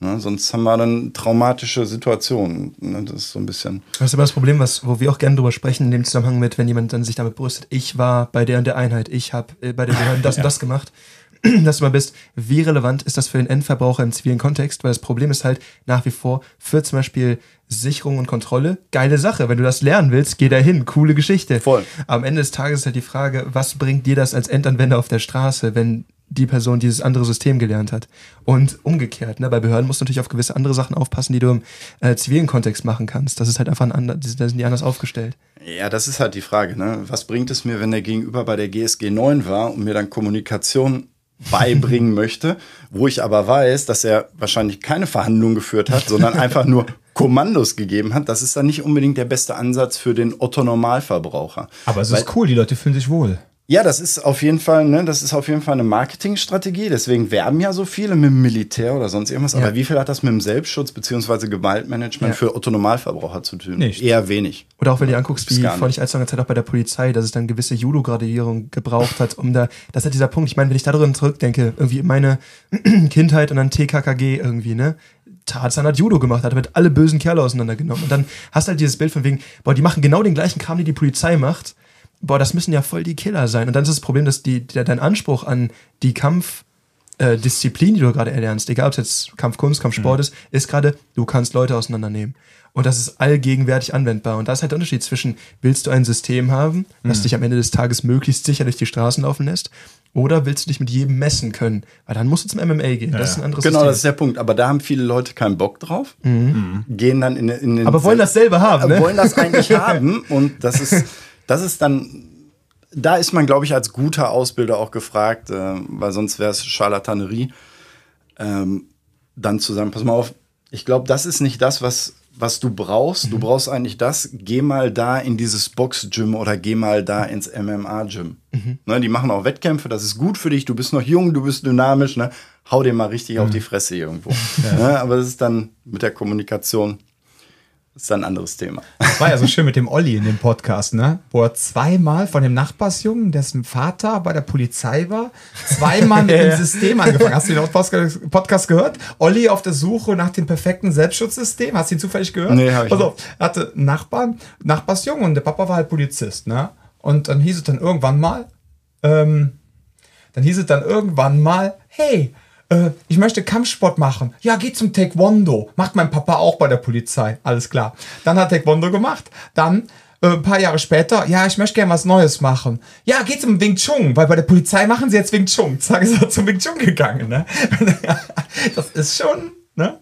Ne, sonst haben wir dann traumatische Situationen. Ne, das ist so ein bisschen. Das ist aber das Problem, wo wir auch gerne drüber sprechen, in dem Zusammenhang mit, wenn jemand dann sich damit brüstet, ich war bei der und der Einheit, ich habe bei der Behörde das und das gemacht, dass du mal bist, wie relevant ist das für den Endverbraucher im zivilen Kontext? Weil das Problem ist halt nach wie vor für zum Beispiel Sicherung und Kontrolle, geile Sache. Wenn du das lernen willst, geh da hin, coole Geschichte. Voll. Am Ende des Tages ist halt die Frage, was bringt dir das als Endanwender auf der Straße, wenn die Person dieses andere System gelernt hat? Und umgekehrt, ne? Bei Behörden musst du natürlich auf gewisse andere Sachen aufpassen, die du im zivilen Kontext machen kannst. Das ist halt einfach da sind die anders aufgestellt. Ja, das ist halt die Frage, ne? Was bringt es mir, wenn der Gegenüber bei der GSG 9 war und mir dann Kommunikation beibringen möchte, wo ich aber weiß, dass er wahrscheinlich keine Verhandlung geführt hat, sondern einfach nur Kommandos gegeben hat? Das ist dann nicht unbedingt der beste Ansatz für den Otto-Normalverbraucher. Aber es ist cool, die Leute fühlen sich wohl. Ja, das ist auf jeden Fall eine Marketingstrategie. Deswegen werben ja so viele mit dem Militär oder sonst irgendwas. Ja. Aber wie viel hat das mit dem Selbstschutz bzw. Gewaltmanagement für Autonomalverbraucher zu tun? Nicht. Eher wenig. Oder auch wenn du anguckst, wie vor nicht allzu langer Zeit auch bei der Polizei, dass es dann gewisse Judo-Gradierung gebraucht hat, das ist dieser Punkt. Ich meine, wenn ich da drin zurückdenke, irgendwie meine Kindheit und dann TKKG irgendwie, ne? Tarzan hat Judo gemacht, hat damit alle bösen Kerle auseinandergenommen. Und dann hast du halt dieses Bild von wegen, boah, die machen genau den gleichen Kram, den die Polizei macht. Boah, das müssen ja voll die Killer sein. Und dann ist das Problem, dass dein Anspruch an die Kampfdisziplin, die du gerade erlernst, egal ob es jetzt Kampfkunst, Kampfsport ist gerade, du kannst Leute auseinandernehmen. Und das ist allgegenwärtig anwendbar. Und da ist halt der Unterschied zwischen, willst du ein System haben, das dich am Ende des Tages möglichst sicher durch die Straßen laufen lässt, oder willst du dich mit jedem messen können? Weil dann musst du zum MMA gehen. Das ist ein anderes System. Genau, das ist der Punkt. Aber da haben viele Leute keinen Bock drauf. Mhm. Gehen dann in den... Aber wollen das selber haben, ne? Wollen das eigentlich haben. Und das ist... Das ist dann, da ist man, glaube ich, als guter Ausbilder auch gefragt, weil sonst wäre es Scharlatanerie, dann zu sagen, pass mal auf, ich glaube, das ist nicht das, was du brauchst. Du brauchst eigentlich das, geh mal da in dieses Box-Gym oder geh mal da ins MMA-Gym. Mhm. Ne, die machen auch Wettkämpfe, das ist gut für dich, du bist noch jung, du bist dynamisch, ne? Hau dir mal richtig auf die Fresse irgendwo. Ja. Ne, aber das ist dann mit der Kommunikation... ist dann ein anderes Thema. Das war ja so schön mit dem Olli in dem Podcast, ne? Wo er zweimal von dem Nachbarsjungen, dessen Vater bei der Polizei war, zweimal mit dem System angefangen. Hast du den Podcast gehört? Olli auf der Suche nach dem perfekten Selbstschutzsystem. Hast du ihn zufällig gehört? Nee, hab ich nicht. Also, er hatte Nachbarsjungen und der Papa war halt Polizist, ne? Und dann hieß es dann irgendwann mal, Dann hieß es dann irgendwann mal, hey, ich möchte Kampfsport machen. Ja, geh zum Taekwondo. Macht mein Papa auch bei der Polizei. Alles klar. Dann hat Taekwondo gemacht. Dann ein paar Jahre später, ja, ich möchte gerne was Neues machen. Ja, geh zum Wing Chun, weil bei der Polizei machen sie jetzt Wing Chun. Zack, ist er zum Wing Chun gegangen. Ne? Das ist schon, ne?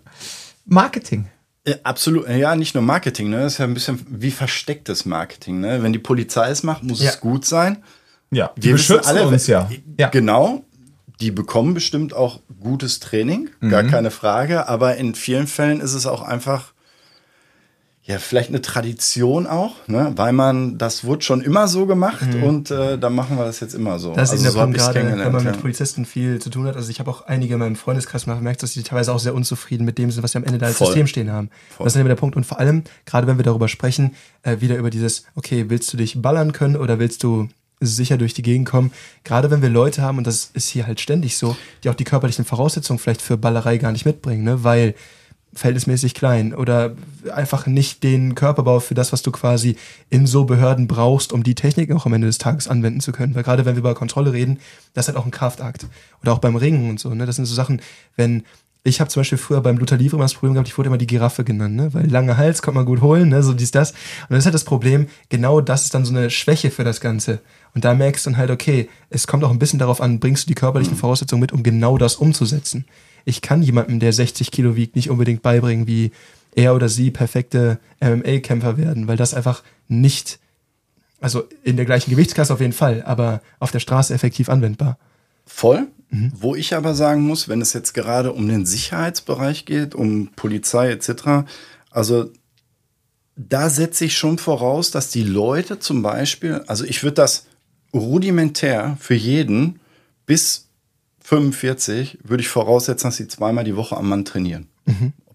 Marketing. Ja, absolut. Ja, nicht nur Marketing. Ne? Das ist ja ein bisschen wie verstecktes Marketing. Ne? Wenn die Polizei es macht, muss es gut sein. Ja, die beschützen alle, uns ja. Genau. Die bekommen bestimmt auch gutes Training, gar keine Frage. Aber in vielen Fällen ist es auch einfach, ja, vielleicht eine Tradition auch, ne? Weil man, das wurde schon immer so gemacht und dann machen wir das jetzt immer so. Das ist also so gerade, wenn man mit Polizisten viel zu tun hat. Also ich habe auch einige in meinem Freundeskreis gemerkt, dass die teilweise auch sehr unzufrieden mit dem sind, was sie am Ende da als System stehen haben. Das ist nämlich der Punkt. Und vor allem, gerade wenn wir darüber sprechen, wieder über dieses, okay, willst du dich ballern können oder willst du sicher durch die Gegend kommen, gerade wenn wir Leute haben, und das ist hier halt ständig so, die auch die körperlichen Voraussetzungen vielleicht für Ballerei gar nicht mitbringen, ne? Weil verhältnismäßig klein oder einfach nicht den Körperbau für das, was du quasi in so Behörden brauchst, um die Technik auch am Ende des Tages anwenden zu können. Weil gerade wenn wir über Kontrolle reden, das ist halt auch ein Kraftakt. Oder auch beim Ringen und so, ne? Das sind so Sachen, wenn... Ich habe zum Beispiel früher beim Luther Livre mal das Problem gehabt, ich wurde immer die Giraffe genannt, ne? Weil langer Hals, kommt man gut holen, ne? So dies, das. Und das ist halt das Problem, genau das ist dann so eine Schwäche für das Ganze. Und da merkst du dann halt, okay, es kommt auch ein bisschen darauf an, bringst du die körperlichen Voraussetzungen mit, um genau das umzusetzen. Ich kann jemandem, der 60 Kilo wiegt, nicht unbedingt beibringen, wie er oder sie perfekte MMA-Kämpfer werden, weil das einfach nicht, also in der gleichen Gewichtsklasse auf jeden Fall, aber auf der Straße effektiv anwendbar. Voll. Wo ich aber sagen muss, wenn es jetzt gerade um den Sicherheitsbereich geht, um Polizei etc., also da setze ich schon voraus, dass die Leute zum Beispiel, also ich würde das rudimentär für jeden bis 45, würde ich voraussetzen, dass sie zweimal die Woche am Mann trainieren.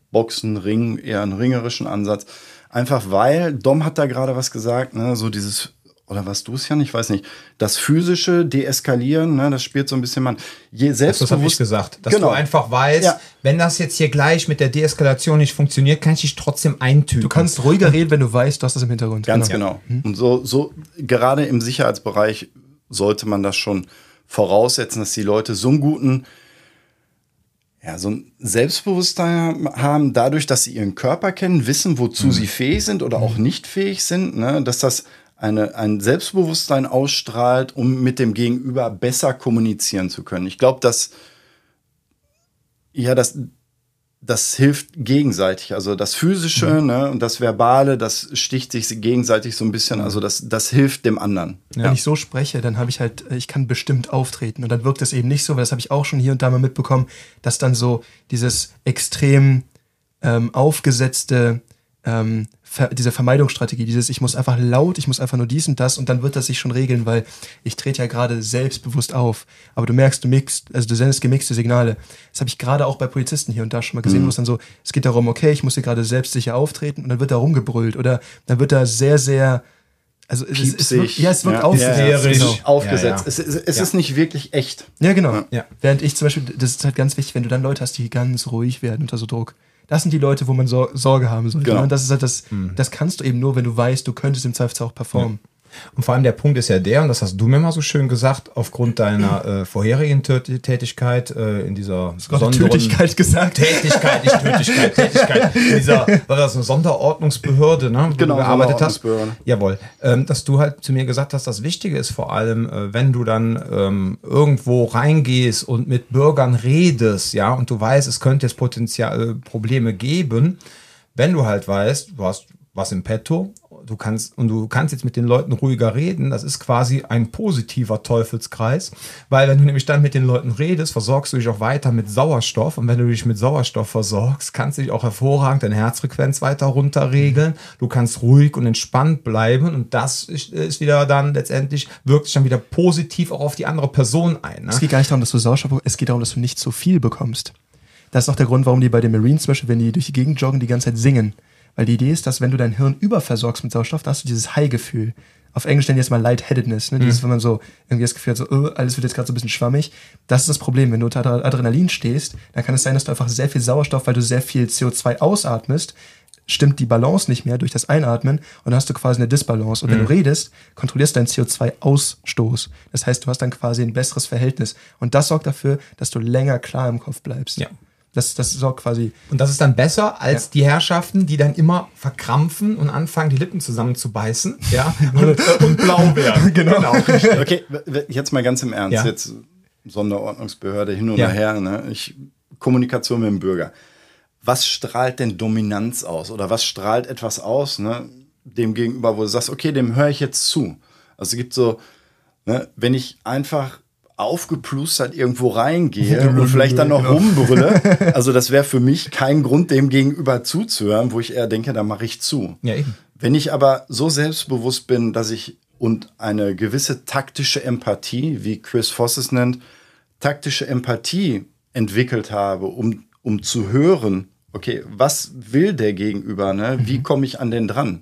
Boxen, Ringen, eher einen ringerischen Ansatz. Einfach weil, Dom hat da gerade was gesagt, ne, so dieses... Oder was du es ja nicht, ich weiß nicht. Das physische Deeskalieren, ne, das spielt so ein bisschen man. Je selbstbewusst, das habe ich gesagt, dass du einfach weißt, wenn das jetzt hier gleich mit der Deeskalation nicht funktioniert, kann ich dich trotzdem eintüten. Du kannst ruhiger reden, wenn du weißt, du hast das im Hintergrund. Ganz genau. Und so gerade im Sicherheitsbereich sollte man das schon voraussetzen, dass die Leute so einen guten, ja, so ein Selbstbewusstsein haben, dadurch, dass sie ihren Körper kennen, wissen, wozu sie fähig sind oder auch nicht fähig sind, ne, dass das ein Selbstbewusstsein ausstrahlt, um mit dem Gegenüber besser kommunizieren zu können. Ich glaube, das hilft gegenseitig. Also das Physische und das Verbale, das sticht sich gegenseitig so ein bisschen. Also das hilft dem anderen. Ja. Wenn ich so spreche, dann habe ich halt, ich kann bestimmt auftreten. Und dann wirkt das eben nicht so, weil das habe ich auch schon hier und da mal mitbekommen, dass dann so dieses extrem aufgesetzte... diese Vermeidungsstrategie, dieses ich muss einfach laut, ich muss einfach nur dies und das und dann wird das sich schon regeln, weil ich trete ja gerade selbstbewusst auf. Aber du merkst, du sendest gemixte Signale. Das habe ich gerade auch bei Polizisten hier und da schon mal gesehen, wo es dann so, es geht darum, okay, ich muss hier gerade selbstsicher auftreten und dann wird da rumgebrüllt oder dann wird da sehr, sehr, also es wirkt aufgesetzt. Es ist nicht wirklich echt. Ja, genau. Ja. Während ich zum Beispiel, das ist halt ganz wichtig, wenn du dann Leute hast, die ganz ruhig werden unter so Druck. Das sind die Leute, wo man Sorge haben sollte. Genau. Und das ist halt das kannst du eben nur, wenn du weißt, du könntest im Zweifelsfall auch performen. Ja. Und vor allem der Punkt ist ja der, und das hast du mir mal so schön gesagt, aufgrund deiner vorherigen Tätigkeit in dieser Tätigkeit in dieser, war das eine Sonderordnungsbehörde, ne? Genau, wo du gearbeitet hast. Jawohl. Dass du halt zu mir gesagt hast, das Wichtige ist vor allem, wenn du dann irgendwo reingehst und mit Bürgern redest, ja, und du weißt, es könnte jetzt potenziell Probleme geben, wenn du halt weißt, du hast was im Petto, du kannst jetzt mit den Leuten ruhiger reden, das ist quasi ein positiver Teufelskreis, weil wenn du nämlich dann mit den Leuten redest, versorgst du dich auch weiter mit Sauerstoff und wenn du dich mit Sauerstoff versorgst, kannst du dich auch hervorragend deine Herzfrequenz weiter runterregeln, du kannst ruhig und entspannt bleiben und das ist wieder dann letztendlich, wirkt sich dann wieder positiv auch auf die andere Person ein. Ne? Es geht gar nicht darum, dass du Sauerstoff bekommst, es geht darum, dass du nicht zu viel bekommst. Das ist auch der Grund, warum die bei den Marines zum Beispiel, wenn die durch die Gegend joggen, die ganze Zeit singen. Weil die Idee ist, dass wenn du dein Hirn überversorgst mit Sauerstoff, dann hast du dieses High-Gefühl. Auf Englisch nennen die jetzt mal Lightheadedness. Ne? Dieses, wenn man so irgendwie das Gefühl hat, so, alles wird jetzt gerade so ein bisschen schwammig. Das ist das Problem. Wenn du unter Adrenalin stehst, dann kann es sein, dass du einfach sehr viel Sauerstoff, weil du sehr viel CO2 ausatmest, stimmt die Balance nicht mehr durch das Einatmen und dann hast du quasi eine Disbalance. Und wenn du redest, kontrollierst du deinen CO2-Ausstoß. Das heißt, du hast dann quasi ein besseres Verhältnis. Und das sorgt dafür, dass du länger klar im Kopf bleibst. Ja. Das sorgt quasi... Und das ist dann besser als die Herrschaften, die dann immer verkrampfen und anfangen, die Lippen zusammen zu beißen. Ja? und blau werden. Genau. Okay, jetzt mal ganz im Ernst. Ja. Jetzt Sonderordnungsbehörde hin und her. Ne? Kommunikation mit dem Bürger. Was strahlt denn Dominanz aus? Oder was strahlt etwas aus, ne, dem gegenüber, wo du sagst, okay, dem höre ich jetzt zu. Also es gibt so, ne, wenn ich einfach aufgeplustert irgendwo reingehe und vielleicht dann noch rumbrülle, also das wäre für mich kein Grund, dem gegenüber zuzuhören, wo ich eher denke, da mache ich zu. Ja, eben. Wenn ich aber so selbstbewusst bin, dass ich und eine gewisse taktische Empathie, wie Chris Voss es nennt, taktische Empathie entwickelt habe, um zu hören, okay, was will der Gegenüber, ne? Wie komme ich an den dran?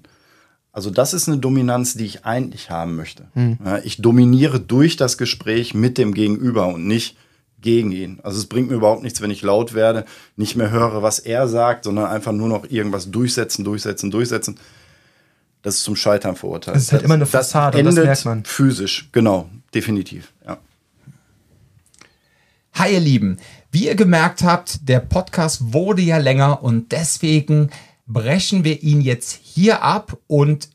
Also das ist eine Dominanz, die ich eigentlich haben möchte. Ja, ich dominiere durch das Gespräch mit dem Gegenüber und nicht gegen ihn. Also es bringt mir überhaupt nichts, wenn ich laut werde, nicht mehr höre, was er sagt, sondern einfach nur noch irgendwas durchsetzen. Das ist zum Scheitern verurteilt. Das ist halt immer eine Fassade, das merkt man. Physisch, genau, definitiv, ja. Hi ihr Lieben, wie ihr gemerkt habt, der Podcast wurde ja länger und deswegen brechen wir ihn jetzt hier ab und